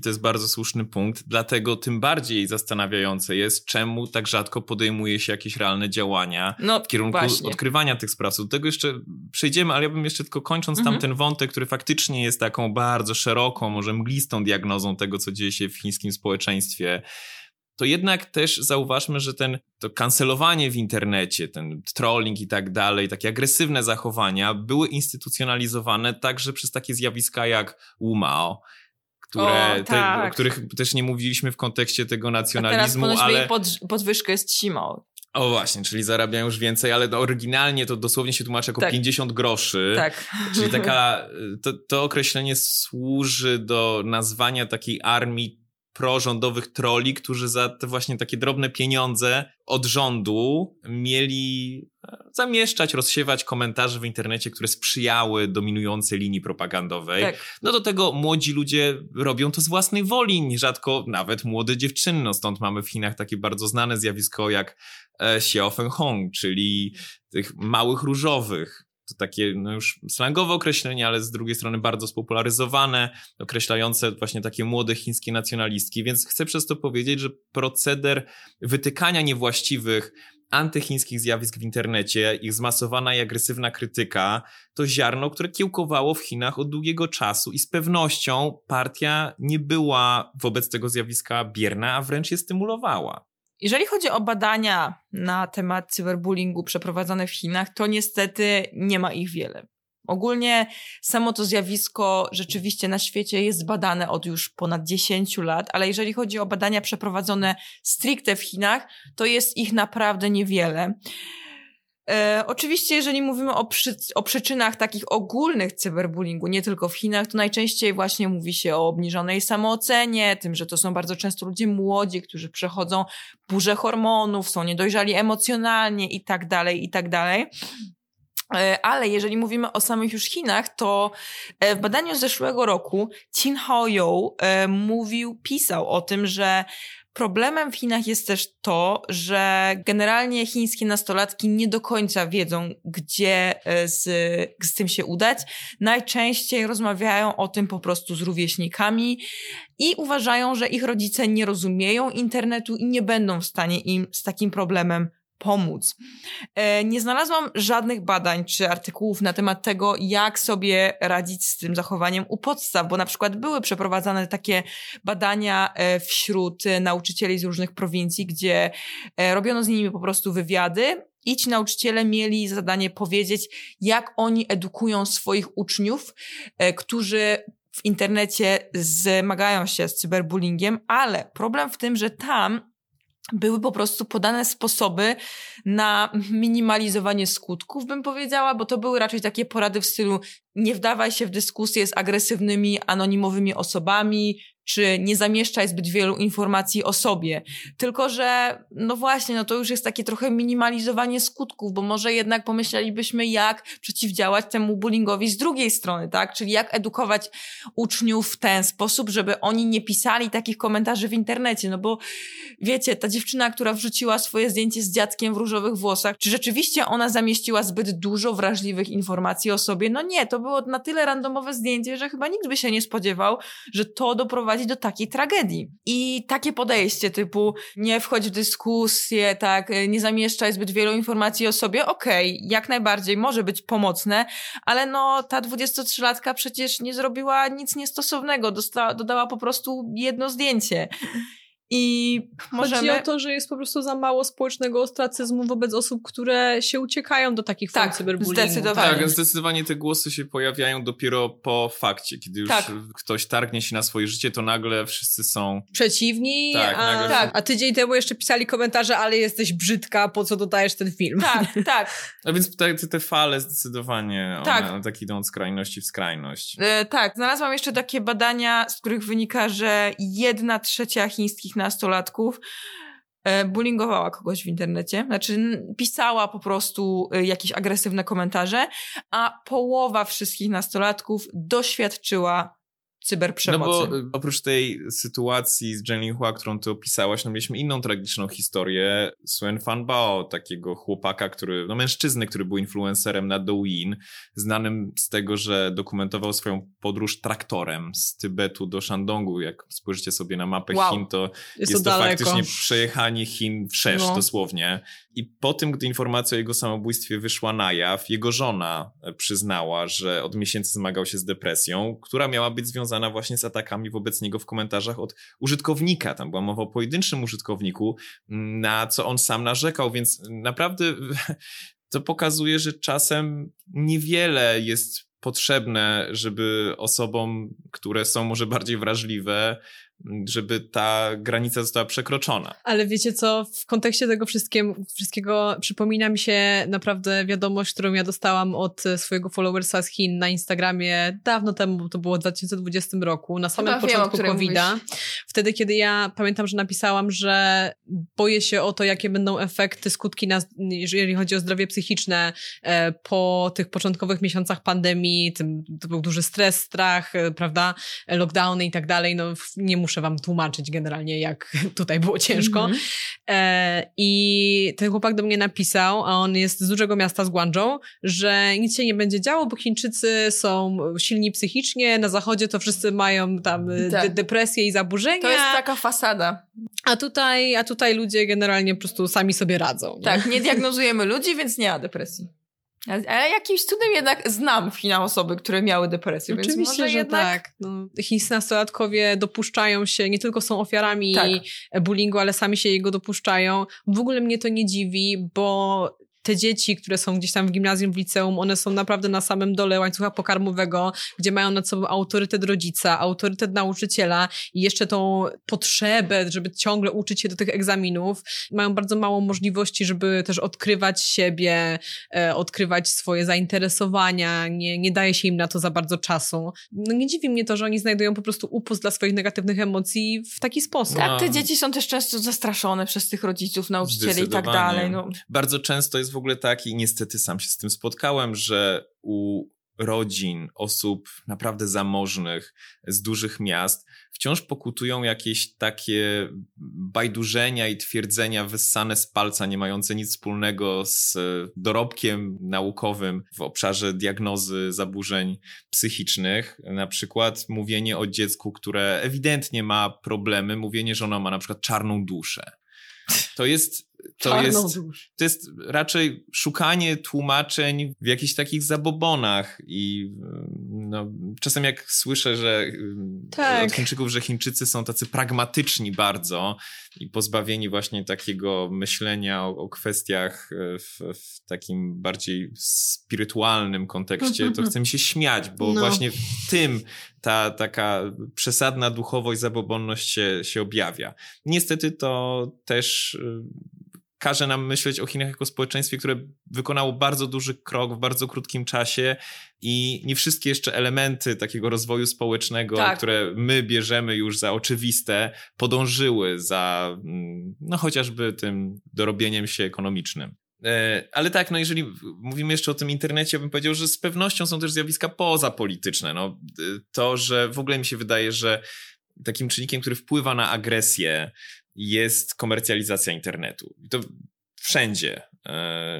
jest bardzo słuszny punkt, dlatego tym bardziej zastanawiające jest, czemu tak rzadko podejmuje się jakieś realne działania w kierunku odkrywania tych spraw. Do tego jeszcze przejdziemy, ale ja bym jeszcze tylko kończąc tamten wątek, który faktycznie jest taką bardzo szeroką, może mglistą diagnozą tego, co dzieje się w chińskim społeczeństwie, to jednak też zauważmy, że to kancelowanie w internecie, ten trolling i tak dalej, takie agresywne zachowania były instytucjonalizowane także przez takie zjawiska jak Wumao, o których też nie mówiliśmy w kontekście tego nacjonalizmu, teraz ale... podwyżka jest Simao. O właśnie, czyli zarabiają już więcej, ale oryginalnie to dosłownie się tłumaczy jako 50 groszy. Tak. Czyli to określenie służy do nazwania takiej armii prorządowych troli, którzy za te właśnie takie drobne pieniądze od rządu mieli zamieszczać, rozsiewać komentarze w internecie, które sprzyjały dominującej linii propagandowej. Tak. No do tego młodzi ludzie robią to z własnej woli, rzadko nawet młode dziewczyny. No stąd mamy w Chinach takie bardzo znane zjawisko jak Xiaohongshu, czyli tych małych różowych. To takie no już slangowe określenie, ale z drugiej strony bardzo spopularyzowane, określające właśnie takie młode chińskie nacjonalistki, więc chcę przez to powiedzieć, że proceder wytykania niewłaściwych, antychińskich zjawisk w internecie, ich zmasowana i agresywna krytyka, to ziarno, które kiełkowało w Chinach od długiego czasu i z pewnością partia nie była wobec tego zjawiska bierna, a wręcz je stymulowała. Jeżeli chodzi o badania na temat cyberbullyingu przeprowadzone w Chinach, to niestety nie ma ich wiele. Ogólnie samo to zjawisko rzeczywiście na świecie jest badane od już ponad 10 lat, ale jeżeli chodzi o badania przeprowadzone stricte w Chinach, to jest ich naprawdę niewiele. Oczywiście jeżeli mówimy o przyczynach takich ogólnych cyberbullyingu, nie tylko w Chinach, to najczęściej właśnie mówi się o obniżonej samoocenie, tym, że to są bardzo często ludzie młodzi, którzy przechodzą burzę hormonów, są niedojrzali emocjonalnie i tak dalej, i tak dalej. Ale jeżeli mówimy o samych już Chinach, to w badaniu z zeszłego roku Qin Haoyou pisał o tym, że problemem w Chinach jest też to, że generalnie chińskie nastolatki nie do końca wiedzą, gdzie z tym się udać. Najczęściej rozmawiają o tym po prostu z rówieśnikami i uważają, że ich rodzice nie rozumieją internetu i nie będą w stanie im z takim problemem pomóc. Nie znalazłam żadnych badań czy artykułów na temat tego, jak sobie radzić z tym zachowaniem u podstaw, bo na przykład były przeprowadzane takie badania wśród nauczycieli z różnych prowincji, gdzie robiono z nimi po prostu wywiady i ci nauczyciele mieli zadanie powiedzieć, jak oni edukują swoich uczniów, którzy w internecie zmagają się z cyberbullyingiem, ale problem w tym, że tam były po prostu podane sposoby na minimalizowanie skutków, bym powiedziała, bo to były raczej takie porady w stylu nie wdawaj się w dyskusję z agresywnymi, anonimowymi osobami, czy nie zamieszczaj zbyt wielu informacji o sobie. Tylko że, no właśnie, no to już jest takie trochę minimalizowanie skutków, bo może jednak pomyślelibyśmy, jak przeciwdziałać temu bullyingowi z drugiej strony, tak? Czyli jak edukować uczniów w ten sposób, żeby oni nie pisali takich komentarzy w internecie, no bo wiecie, ta dziewczyna, która wrzuciła swoje zdjęcie z dziadkiem w różowych włosach, czy rzeczywiście ona zamieściła zbyt dużo wrażliwych informacji o sobie? No nie, to było na tyle randomowe zdjęcie, że chyba nikt by się nie spodziewał, że to doprowadzi do takiej tragedii. I takie podejście typu nie wchodź w dyskusję, tak, nie zamieszczaj zbyt wielu informacji o sobie, okej, jak najbardziej może być pomocne, ale no ta 23-latka przecież nie zrobiła nic niestosownego, dodała po prostu jedno zdjęcie. I możemy... Chodzi o to, że jest po prostu za mało społecznego ostracyzmu wobec osób, które się uciekają do takich form cyberbullyingu. Zdecydowanie te głosy się pojawiają dopiero po fakcie, kiedy już ktoś targnie się na swoje życie, to nagle wszyscy są przeciwni, a tydzień temu jeszcze pisali komentarze, ale jesteś brzydka, po co dodajesz ten film. Tak. A więc te fale zdecydowanie one tak idą od skrajności w skrajność. Znalazłam jeszcze takie badania, z których wynika, że 1/3 chińskich 15-latków bullyingowała kogoś w internecie, znaczy pisała po prostu jakieś agresywne komentarze, a połowa wszystkich nastolatków doświadczyła cyberprzemocy. No bo oprócz tej sytuacji z Zhang Linhua, którą ty opisałaś, no mieliśmy inną tragiczną historię Sun Fanbao, takiego chłopaka, który, no mężczyzny, który był influencerem na Douyin, znanym z tego, że dokumentował swoją podróż traktorem z Tybetu do Shandongu. Jak spojrzycie sobie na mapę Chin, to jest to faktycznie przejechanie Chin wszerz dosłownie. I po tym, gdy informacja o jego samobójstwie wyszła na jaw, jego żona przyznała, że od miesięcy zmagał się z depresją, która miała być związana właśnie z atakami wobec niego w komentarzach od użytkownika. Tam była mowa o pojedynczym użytkowniku, na co on sam narzekał, więc naprawdę to pokazuje, że czasem niewiele jest potrzebne, żeby osobom, które są może bardziej wrażliwe, żeby ta granica została przekroczona. Ale wiecie co, w kontekście tego wszystkiego przypomina mi się naprawdę wiadomość, którą ja dostałam od swojego followersa z Chin na Instagramie dawno temu, to było w 2020 roku, na samym początku COVID-a. Wtedy, kiedy ja pamiętam, że napisałam, że boję się o to, jakie będą efekty, skutki, jeżeli chodzi o zdrowie psychiczne po tych początkowych miesiącach pandemii, to był duży stres, strach, prawda, lockdowny i tak dalej, no nie muszę wam tłumaczyć generalnie, jak tutaj było ciężko. I ten chłopak do mnie napisał, a on jest z dużego miasta, z Guangzhou, że nic się nie będzie działo, bo Chińczycy są silni psychicznie, na zachodzie to wszyscy mają tam depresję i zaburzenia. To jest taka fasada. A tutaj ludzie generalnie po prostu sami sobie radzą. Nie? Tak, nie diagnozujemy ludzi, więc nie ma depresji. Ale jakimś cudem jednak znam w Chinach osoby, które miały depresję, oczywiście, więc może że jednak... tak. No, chińscy nastolatkowie dopuszczają się, nie tylko są ofiarami bullyingu, ale sami się jego dopuszczają. W ogóle mnie to nie dziwi, bo te dzieci, które są gdzieś tam w gimnazjum, w liceum, one są naprawdę na samym dole łańcucha pokarmowego, gdzie mają nad sobą autorytet rodzica, autorytet nauczyciela i jeszcze tą potrzebę, żeby ciągle uczyć się do tych egzaminów. Mają bardzo mało możliwości, żeby też odkrywać siebie, odkrywać swoje zainteresowania. Nie daje się im na to za bardzo czasu. No nie dziwi mnie to, że oni znajdują po prostu upust dla swoich negatywnych emocji w taki sposób. Tak, te dzieci są też często zastraszone przez tych rodziców, nauczycieli i tak dalej. No. Bardzo często jest w ogóle tak, i niestety sam się z tym spotkałem, że u rodzin, osób naprawdę zamożnych, z dużych miast, wciąż pokutują jakieś takie bajdurzenia i twierdzenia wyssane z palca, nie mające nic wspólnego z dorobkiem naukowym w obszarze diagnozy zaburzeń psychicznych. Na przykład mówienie o dziecku, które ewidentnie ma problemy, mówienie, że ono ma na przykład czarną duszę. To jest raczej szukanie tłumaczeń w jakichś takich zabobonach i no, czasem jak słyszę, że od Chińczyków, że Chińczycy są tacy pragmatyczni bardzo i pozbawieni właśnie takiego myślenia o kwestiach w takim bardziej spirytualnym kontekście, to chce mi się śmiać, bo właśnie w tym ta taka przesadna duchowość, zabobonność się objawia. Niestety to też każe nam myśleć o Chinach jako społeczeństwie, które wykonało bardzo duży krok w bardzo krótkim czasie i nie wszystkie jeszcze elementy takiego rozwoju społecznego, które my bierzemy już za oczywiste, podążyły za no chociażby tym dorobieniem się ekonomicznym. Ale tak, no jeżeli mówimy jeszcze o tym internecie, bym powiedział, że z pewnością są też zjawiska pozapolityczne. No, to, że w ogóle mi się wydaje, że takim czynnikiem, który wpływa na agresję, jest komercjalizacja internetu. I to wszędzie.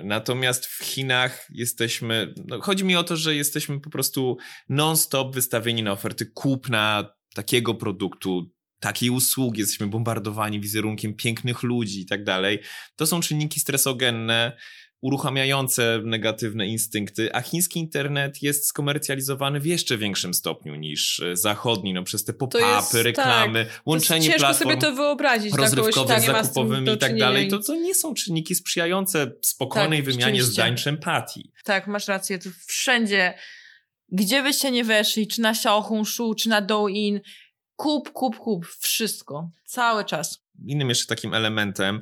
Natomiast w Chinach jesteśmy... No, chodzi mi o to, że jesteśmy po prostu non-stop wystawieni na oferty kupna takiego produktu, takiej usługi, jesteśmy bombardowani wizerunkiem pięknych ludzi i tak dalej. To są czynniki stresogenne, uruchamiające negatywne instynkty, a chiński internet jest skomercjalizowany w jeszcze większym stopniu niż zachodni, no przez te pop-upy, reklamy, łączenie platform sobie to wyobrazić, rozrywkowych, zakupowymi i tak dalej. To nie są czynniki sprzyjające spokojnej wymianie zdań czy empatii. Tak, masz rację, to wszędzie, gdzie byście nie weszli, czy na Xiaohongshu, czy na Douyin, kup, wszystko, cały czas. Innym jeszcze takim elementem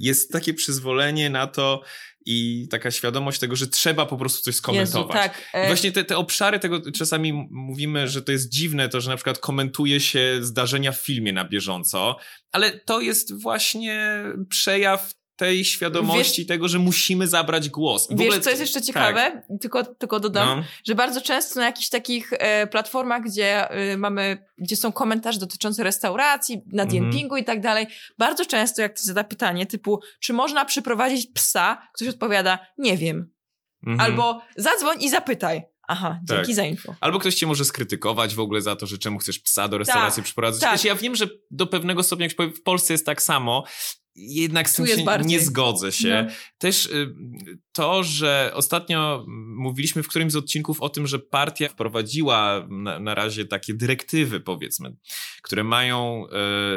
jest takie przyzwolenie na to i taka świadomość tego, że trzeba po prostu coś skomentować. Jezu, tak. Właśnie te obszary tego, czasami mówimy, że to jest dziwne to, że na przykład komentuje się zdarzenia w filmie na bieżąco, ale to jest właśnie przejaw tej świadomości tego, że musimy zabrać głos. Wiesz, co jest jeszcze ciekawe? Tak. Tylko dodam, że bardzo często na jakichś takich platformach, gdzie są komentarze dotyczące restauracji, na Dienpingu i tak dalej, bardzo często jak ktoś zada pytanie typu, czy można przyprowadzić psa? Ktoś odpowiada, nie wiem. Albo zadzwoń i zapytaj. Aha, dzięki za info. Albo ktoś cię może skrytykować w ogóle za to, że czemu chcesz psa do restauracji przyprowadzić. Tak. Ja wiem, że do pewnego stopnia, jak w Polsce jest tak samo, jednak z tym się nie zgodzę się. No. Też to, że ostatnio mówiliśmy w którymś z odcinków o tym, że partia wprowadziła na razie takie dyrektywy, powiedzmy, które mają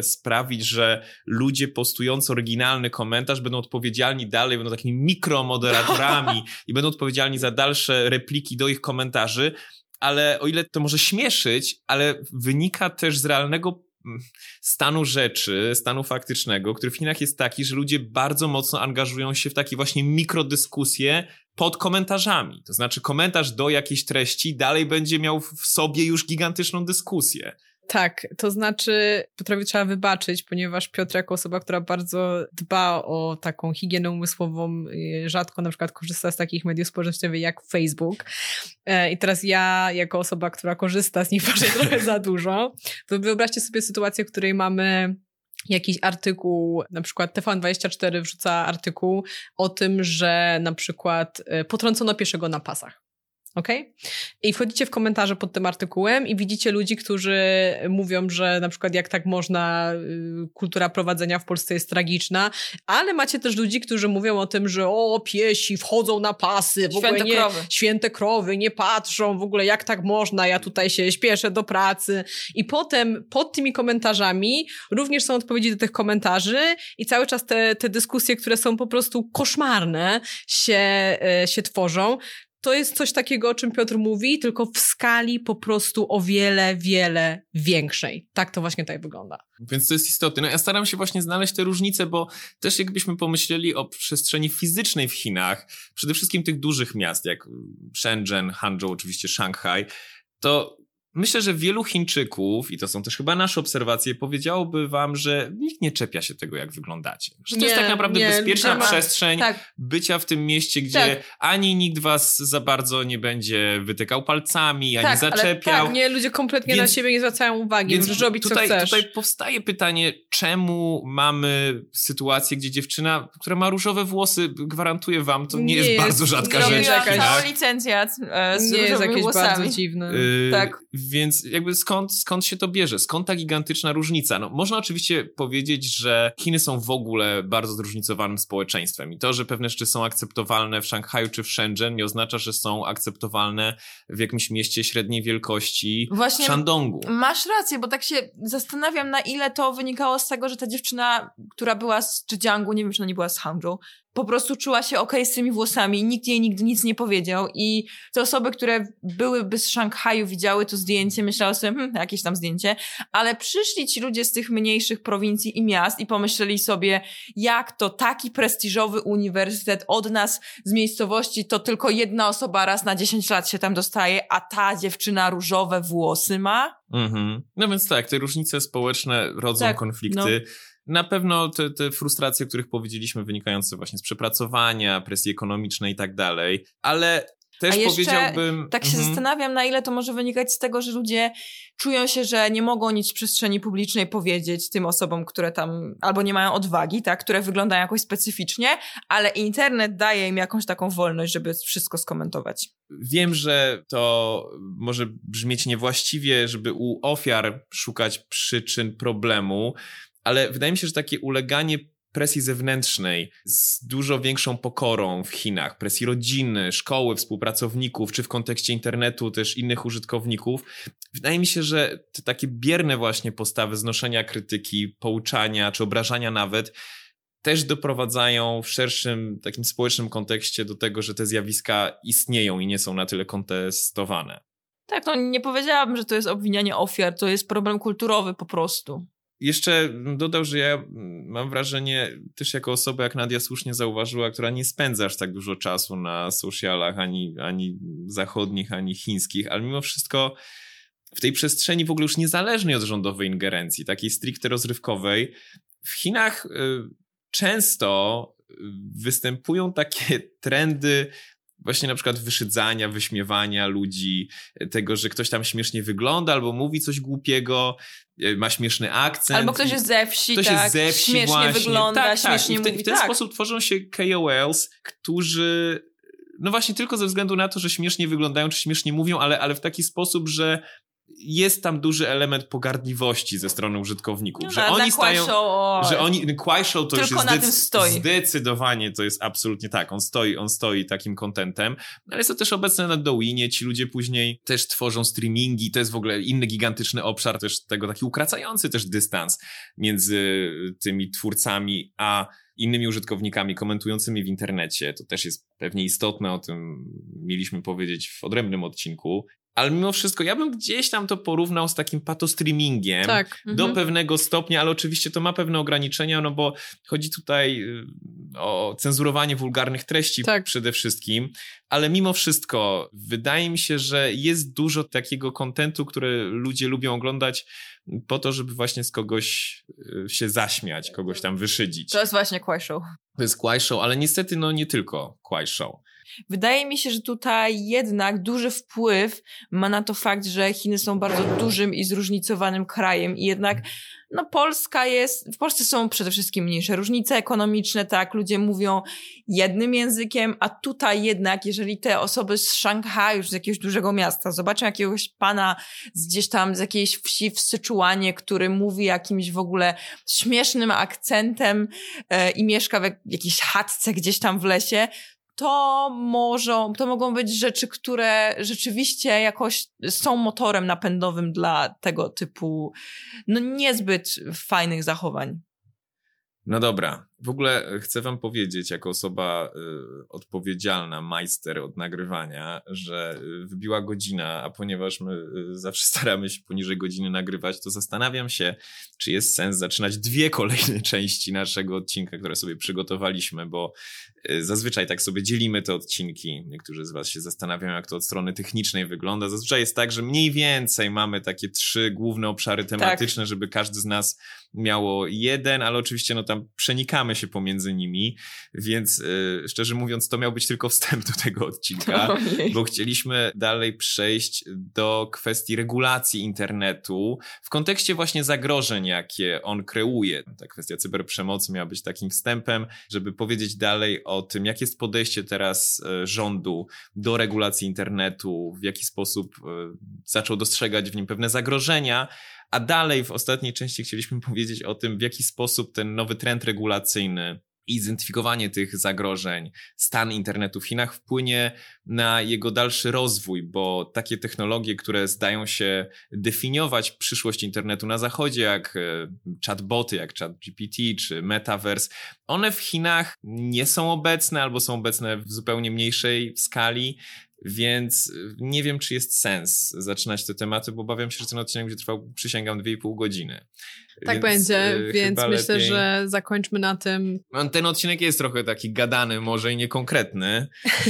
sprawić, że ludzie postujący oryginalny komentarz będą odpowiedzialni dalej, będą takimi mikromoderatorami i będą odpowiedzialni za dalsze repliki do ich komentarzy, ale o ile to może śmieszyć, ale wynika też z realnego stanu rzeczy, stanu faktycznego, który w Chinach jest taki, że ludzie bardzo mocno angażują się w takie właśnie mikrodyskusje pod komentarzami. To znaczy komentarz do jakiejś treści dalej będzie miał w sobie już gigantyczną dyskusję. Tak, to znaczy Piotrowi trzeba wybaczyć, ponieważ Piotr jako osoba, która bardzo dba o taką higienę umysłową, rzadko na przykład korzysta z takich mediów społecznościowych jak Facebook. I teraz ja jako osoba, która korzysta z nich właśnie trochę za dużo, to wyobraźcie sobie sytuację, w której mamy jakiś artykuł, na przykład TVN24 wrzuca artykuł o tym, że na przykład potrącono pieszego na pasach. Okay? I wchodzicie w komentarze pod tym artykułem i widzicie ludzi, którzy mówią, że na przykład jak tak można, kultura prowadzenia w Polsce jest tragiczna, ale macie też ludzi, którzy mówią o tym, że piesi wchodzą na pasy, w ogóle nie, święte krowy, nie patrzą, w ogóle jak tak można, ja tutaj się śpieszę do pracy. I potem pod tymi komentarzami również są odpowiedzi do tych komentarzy i cały czas te dyskusje, które są po prostu koszmarne, się tworzą. To jest coś takiego, o czym Piotr mówi, tylko w skali po prostu o wiele, wiele większej. Tak to właśnie tutaj wygląda. Więc to jest istotne. Ja staram się właśnie znaleźć te różnice, bo też jakbyśmy pomyśleli o przestrzeni fizycznej w Chinach, przede wszystkim tych dużych miast, jak Shenzhen, Hangzhou, oczywiście Szanghaj, to myślę, że wielu Chińczyków, i to są też chyba nasze obserwacje, powiedziałoby wam, że nikt nie czepia się tego, jak wyglądacie. Że to jest tak naprawdę bezpieczna przestrzeń bycia w tym mieście, gdzie ani nikt was za bardzo nie będzie wytykał palcami, ani zaczepiał. Ale ludzie kompletnie na siebie nie zwracają uwagi, możesz robić co chcesz. Tutaj powstaje pytanie, czemu mamy sytuację, gdzie dziewczyna, która ma różowe włosy, gwarantuję wam, to nie jest bardzo rzadka rzecz. Cały licencjat z różowymi włosami. Bardzo dziwne. Więc jakby skąd się to bierze? Skąd ta gigantyczna różnica? No, można oczywiście powiedzieć, że Chiny są w ogóle bardzo zróżnicowanym społeczeństwem i to, że pewne rzeczy są akceptowalne w Szanghaju czy w Shenzhen nie oznacza, że są akceptowalne w jakimś mieście średniej wielkości Shandongu. Masz rację, bo tak się zastanawiam, na ile to wynikało z tego, że ta dziewczyna, która była z Zhejiangu, nie wiem, czy ona nie była z Hangzhou, po prostu czuła się okej z tymi włosami, nikt jej nigdy nic nie powiedział i te osoby, które byłyby z Szanghaju, widziały to zdjęcie, myślały sobie, jakieś tam zdjęcie, ale przyszli ci ludzie z tych mniejszych prowincji i miast i pomyśleli sobie, jak to taki prestiżowy uniwersytet od nas z miejscowości, to tylko jedna osoba raz na 10 lat się tam dostaje, a ta dziewczyna różowe włosy ma. No więc te różnice społeczne rodzą konflikty. Na pewno te frustracje, o których powiedzieliśmy, wynikające właśnie z przepracowania, presji ekonomicznej i tak dalej, ale też powiedziałbym... Tak się zastanawiam, na ile to może wynikać z tego, że ludzie czują się, że nie mogą nic w przestrzeni publicznej powiedzieć tym osobom, które tam albo nie mają odwagi, które wyglądają jakoś specyficznie, ale internet daje im jakąś taką wolność, żeby wszystko skomentować. Wiem, że to może brzmieć niewłaściwie, żeby u ofiar szukać przyczyn problemu, ale wydaje mi się, że takie uleganie presji zewnętrznej z dużo większą pokorą w Chinach, presji rodziny, szkoły, współpracowników, czy w kontekście internetu też innych użytkowników, wydaje mi się, że te takie bierne właśnie postawy znoszenia krytyki, pouczania czy obrażania nawet też doprowadzają w szerszym takim społecznym kontekście do tego, że te zjawiska istnieją i nie są na tyle kontestowane. Tak, nie powiedziałabym, że to jest obwinianie ofiar, to jest problem kulturowy po prostu. Jeszcze dodał, że ja mam wrażenie też jako osoba, jak Nadia słusznie zauważyła, która nie spędza aż tak dużo czasu na socialach, ani zachodnich, ani chińskich, ale mimo wszystko w tej przestrzeni w ogóle już niezależnej od rządowej ingerencji, takiej stricte rozrywkowej, w Chinach często występują takie trendy właśnie na przykład wyszydzania, wyśmiewania ludzi, tego, że ktoś tam śmiesznie wygląda albo mówi coś głupiego, ma śmieszny akcent. Albo ktoś jest ze wsi, ktoś tak, jest ze wsi śmiesznie właśnie wygląda, tak, śmiesznie tak. mówi. W ten tak. sposób tworzą się KOLs, którzy no właśnie tylko ze względu na to, że śmiesznie wyglądają czy śmiesznie mówią, ale w taki sposób, że jest tam duży element pogardliwości ze strony użytkowników, no, że oni stają, Kuaishou to już jest na tym stoi. Zdecydowanie to jest absolutnie tak, on stoi takim contentem, ale jest to też obecne na Douyinie, ci ludzie później też tworzą streamingi, to jest w ogóle inny gigantyczny obszar też tego, taki ukracający też dystans między tymi twórcami a innymi użytkownikami komentującymi w internecie, to też jest pewnie istotne, o tym mieliśmy powiedzieć w odrębnym odcinku. Ale mimo wszystko, ja bym gdzieś tam to porównał z takim patostreamingiem tak, do pewnego stopnia, ale oczywiście to ma pewne ograniczenia, no bo chodzi tutaj o cenzurowanie wulgarnych treści przede wszystkim, ale mimo wszystko wydaje mi się, że jest dużo takiego kontentu, który ludzie lubią oglądać po to, żeby właśnie z kogoś się zaśmiać, kogoś tam wyszydzić. To jest właśnie Kuaishou. To jest Kuaishou, ale niestety no nie tylko Kuaishou. Wydaje mi się, że tutaj jednak duży wpływ ma na to fakt, że Chiny są bardzo dużym i zróżnicowanym krajem i jednak no Polska jest, w Polsce są przede wszystkim mniejsze różnice ekonomiczne, tak, ludzie mówią jednym językiem, a tutaj jednak jeżeli te osoby z Szanghaju, z jakiegoś dużego miasta zobaczą jakiegoś pana gdzieś tam z jakiejś wsi w Syczuanie, który mówi jakimś w ogóle śmiesznym akcentem i mieszka w jakiejś chatce gdzieś tam w lesie, to mogą być rzeczy, które rzeczywiście jakoś są motorem napędowym dla tego typu no niezbyt fajnych zachowań. No dobra, w ogóle chcę wam powiedzieć jako osoba odpowiedzialna, majster od nagrywania, że wybiła godzina, a ponieważ my zawsze staramy się poniżej godziny nagrywać, to zastanawiam się, czy jest sens zaczynać dwie kolejne części naszego odcinka, które sobie przygotowaliśmy, bo zazwyczaj tak sobie dzielimy te odcinki. Niektórzy z was się zastanawiają, jak to od strony technicznej wygląda. Zazwyczaj jest tak, że mniej więcej mamy takie trzy główne obszary tematyczne, żeby każdy z nas miało jeden, ale oczywiście no tam przenikamy się pomiędzy nimi, więc szczerze mówiąc to miał być tylko wstęp do tego odcinka, bo chcieliśmy dalej przejść do kwestii regulacji internetu w kontekście właśnie zagrożeń, jakie on kreuje. Ta kwestia cyberprzemocy miała być takim wstępem, żeby powiedzieć dalej o tym, jakie jest podejście teraz rządu do regulacji internetu, w jaki sposób zaczął dostrzegać w nim pewne zagrożenia, a dalej w ostatniej części chcieliśmy powiedzieć o tym, w jaki sposób ten nowy trend regulacyjny i identyfikowanie tych zagrożeń, stan internetu w Chinach wpłynie na jego dalszy rozwój, bo takie technologie, które zdają się definiować przyszłość internetu na zachodzie, jak chatboty, jak ChatGPT czy Metaverse, one w Chinach nie są obecne albo są obecne w zupełnie mniejszej skali. Więc nie wiem, czy jest sens zaczynać te tematy, bo obawiam się, że ten odcinek będzie trwał, przysięgam, 2,5 godziny. Tak będzie, więc myślę, lepiej, że zakończmy na tym. Ten odcinek jest trochę taki gadany może i niekonkretny,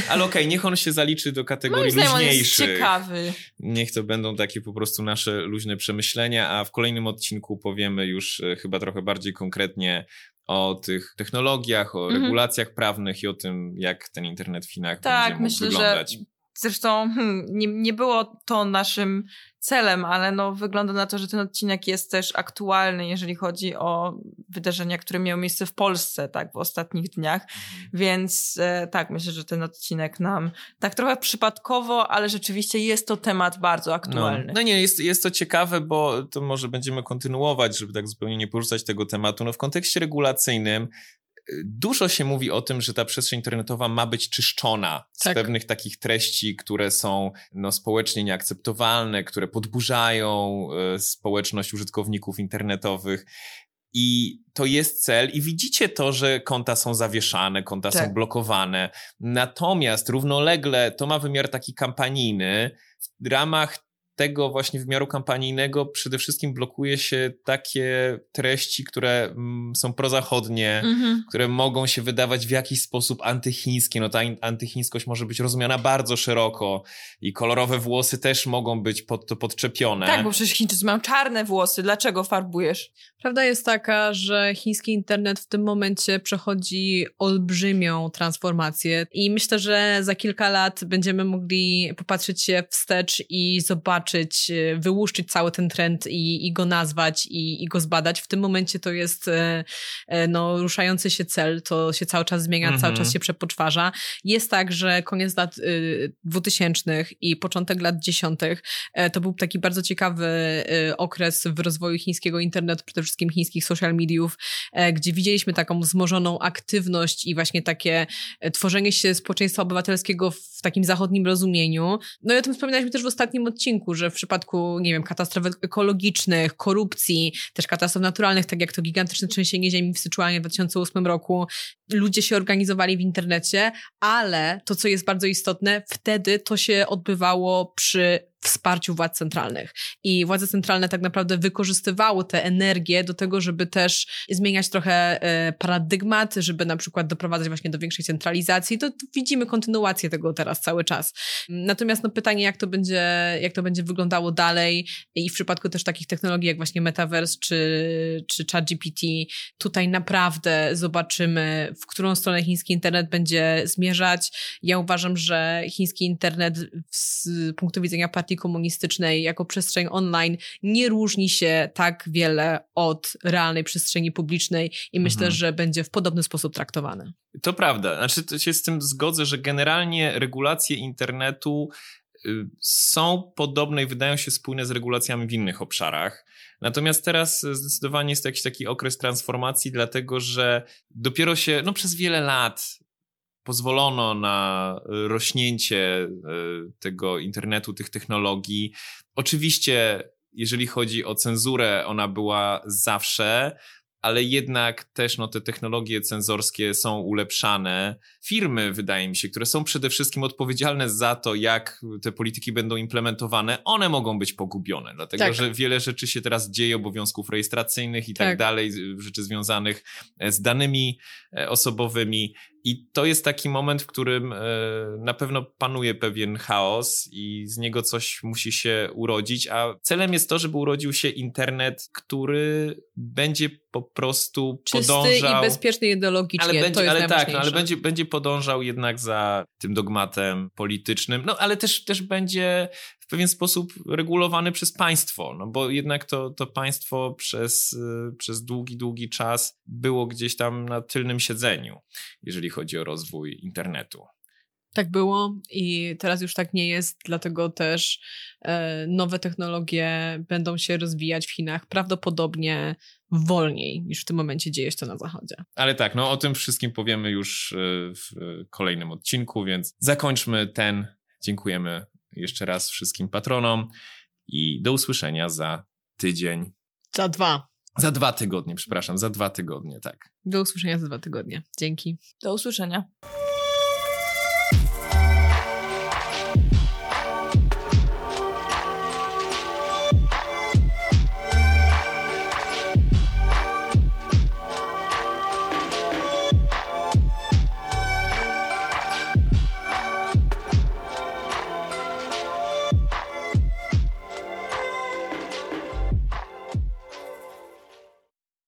ale okej, niech on się zaliczy do kategorii luźniejszych. Jest ciekawy. Niech to będą takie po prostu nasze luźne przemyślenia, a w kolejnym odcinku powiemy już chyba trochę bardziej konkretnie o tych technologiach, o regulacjach prawnych i o tym, jak ten internet w Chinach będzie mógł wyglądać. Że zresztą nie było to naszym celem, ale no wygląda na to, że ten odcinek jest też aktualny, jeżeli chodzi o wydarzenia, które miały miejsce w Polsce tak w ostatnich dniach, więc tak, myślę, że ten odcinek nam tak trochę przypadkowo, ale rzeczywiście jest to temat bardzo aktualny. No nie, jest to ciekawe, bo to może będziemy kontynuować, żeby tak zupełnie nie porzucać tego tematu. No w kontekście regulacyjnym dużo się mówi o tym, że ta przestrzeń internetowa ma być czyszczona z pewnych takich treści, które są no, społecznie nieakceptowalne, które podburzają społeczność użytkowników internetowych. I to jest cel i widzicie to, że konta są zawieszane, konta są blokowane. Natomiast równolegle to ma wymiar taki kampanijny w ramach tego właśnie wymiaru kampanijnego przede wszystkim blokuje się takie treści, które są prozachodnie, które mogą się wydawać w jakiś sposób antychińskie. No ta antychińskość może być rozumiana bardzo szeroko i kolorowe włosy też mogą być podczepione. Tak, bo przecież Chińczycy mają czarne włosy. Dlaczego farbujesz? Prawda jest taka, że chiński internet w tym momencie przechodzi olbrzymią transformację i myślę, że za kilka lat będziemy mogli popatrzeć się wstecz i zobaczyć, wyłuszczyć cały ten trend i go nazwać i go zbadać. W tym momencie to jest no, ruszający się cel, to się cały czas zmienia, cały czas się przepoczwarza. Jest tak, że koniec lat 2000 i początek lat 10 to był taki bardzo ciekawy okres w rozwoju chińskiego internetu, przede wszystkim chińskich social mediów, gdzie widzieliśmy taką wzmożoną aktywność i właśnie takie tworzenie się społeczeństwa obywatelskiego w takim zachodnim rozumieniu. No i o tym wspominaliśmy też w ostatnim odcinku, że w przypadku, nie wiem, katastrof ekologicznych, korupcji, też katastrof naturalnych, tak jak to gigantyczne trzęsienie ziemi w Syczuanie w 2008 roku, ludzie się organizowali w internecie, ale to, co jest bardzo istotne, wtedy to się odbywało przy wsparciu władz centralnych. I władze centralne tak naprawdę wykorzystywały tę energię do tego, żeby też zmieniać trochę paradygmat, żeby na przykład doprowadzać właśnie do większej centralizacji. To widzimy kontynuację tego teraz cały czas. Natomiast no, pytanie, jak to będzie wyglądało dalej i w przypadku też takich technologii jak właśnie Metaverse czy ChatGPT, tutaj naprawdę zobaczymy, w którą stronę chiński internet będzie zmierzać. Ja uważam, że chiński internet z punktu widzenia komunistycznej jako przestrzeń online nie różni się tak wiele od realnej przestrzeni publicznej i myślę, że będzie w podobny sposób traktowany. To prawda. Znaczy, to się z tym zgodzę, że generalnie regulacje internetu są podobne i wydają się spójne z regulacjami w innych obszarach. Natomiast teraz zdecydowanie jest to jakiś taki okres transformacji, dlatego że dopiero się, no przez wiele lat pozwolono na rośnięcie tego internetu, tych technologii. Oczywiście, jeżeli chodzi o cenzurę, ona była zawsze, ale jednak też no, te technologie cenzorskie są ulepszane. Firmy, wydaje mi się, które są przede wszystkim odpowiedzialne za to, jak te polityki będą implementowane, one mogą być pogubione, dlatego że wiele rzeczy się teraz dzieje, obowiązków rejestracyjnych i tak dalej, rzeczy związanych z danymi osobowymi. I to jest taki moment, w którym na pewno panuje pewien chaos i z niego coś musi się urodzić, a celem jest to, żeby urodził się internet, który będzie po prostu czysty podążał... Czysty i bezpieczny ideologicznie, ale będzie podążał jednak za tym dogmatem politycznym, no ale też będzie w pewien sposób regulowany przez państwo, no bo jednak to państwo przez długi czas było gdzieś tam na tylnym siedzeniu, jeżeli chodzi o rozwój internetu. Tak było i teraz już tak nie jest, dlatego też nowe technologie będą się rozwijać w Chinach prawdopodobnie wolniej niż w tym momencie dzieje się to na zachodzie. Ale tak, no o tym wszystkim powiemy już w kolejnym odcinku, więc zakończmy ten. Dziękujemy jeszcze raz wszystkim patronom i do usłyszenia za tydzień. Za dwa tygodnie, tak. Do usłyszenia za 2 tygodnie. Dzięki. Do usłyszenia.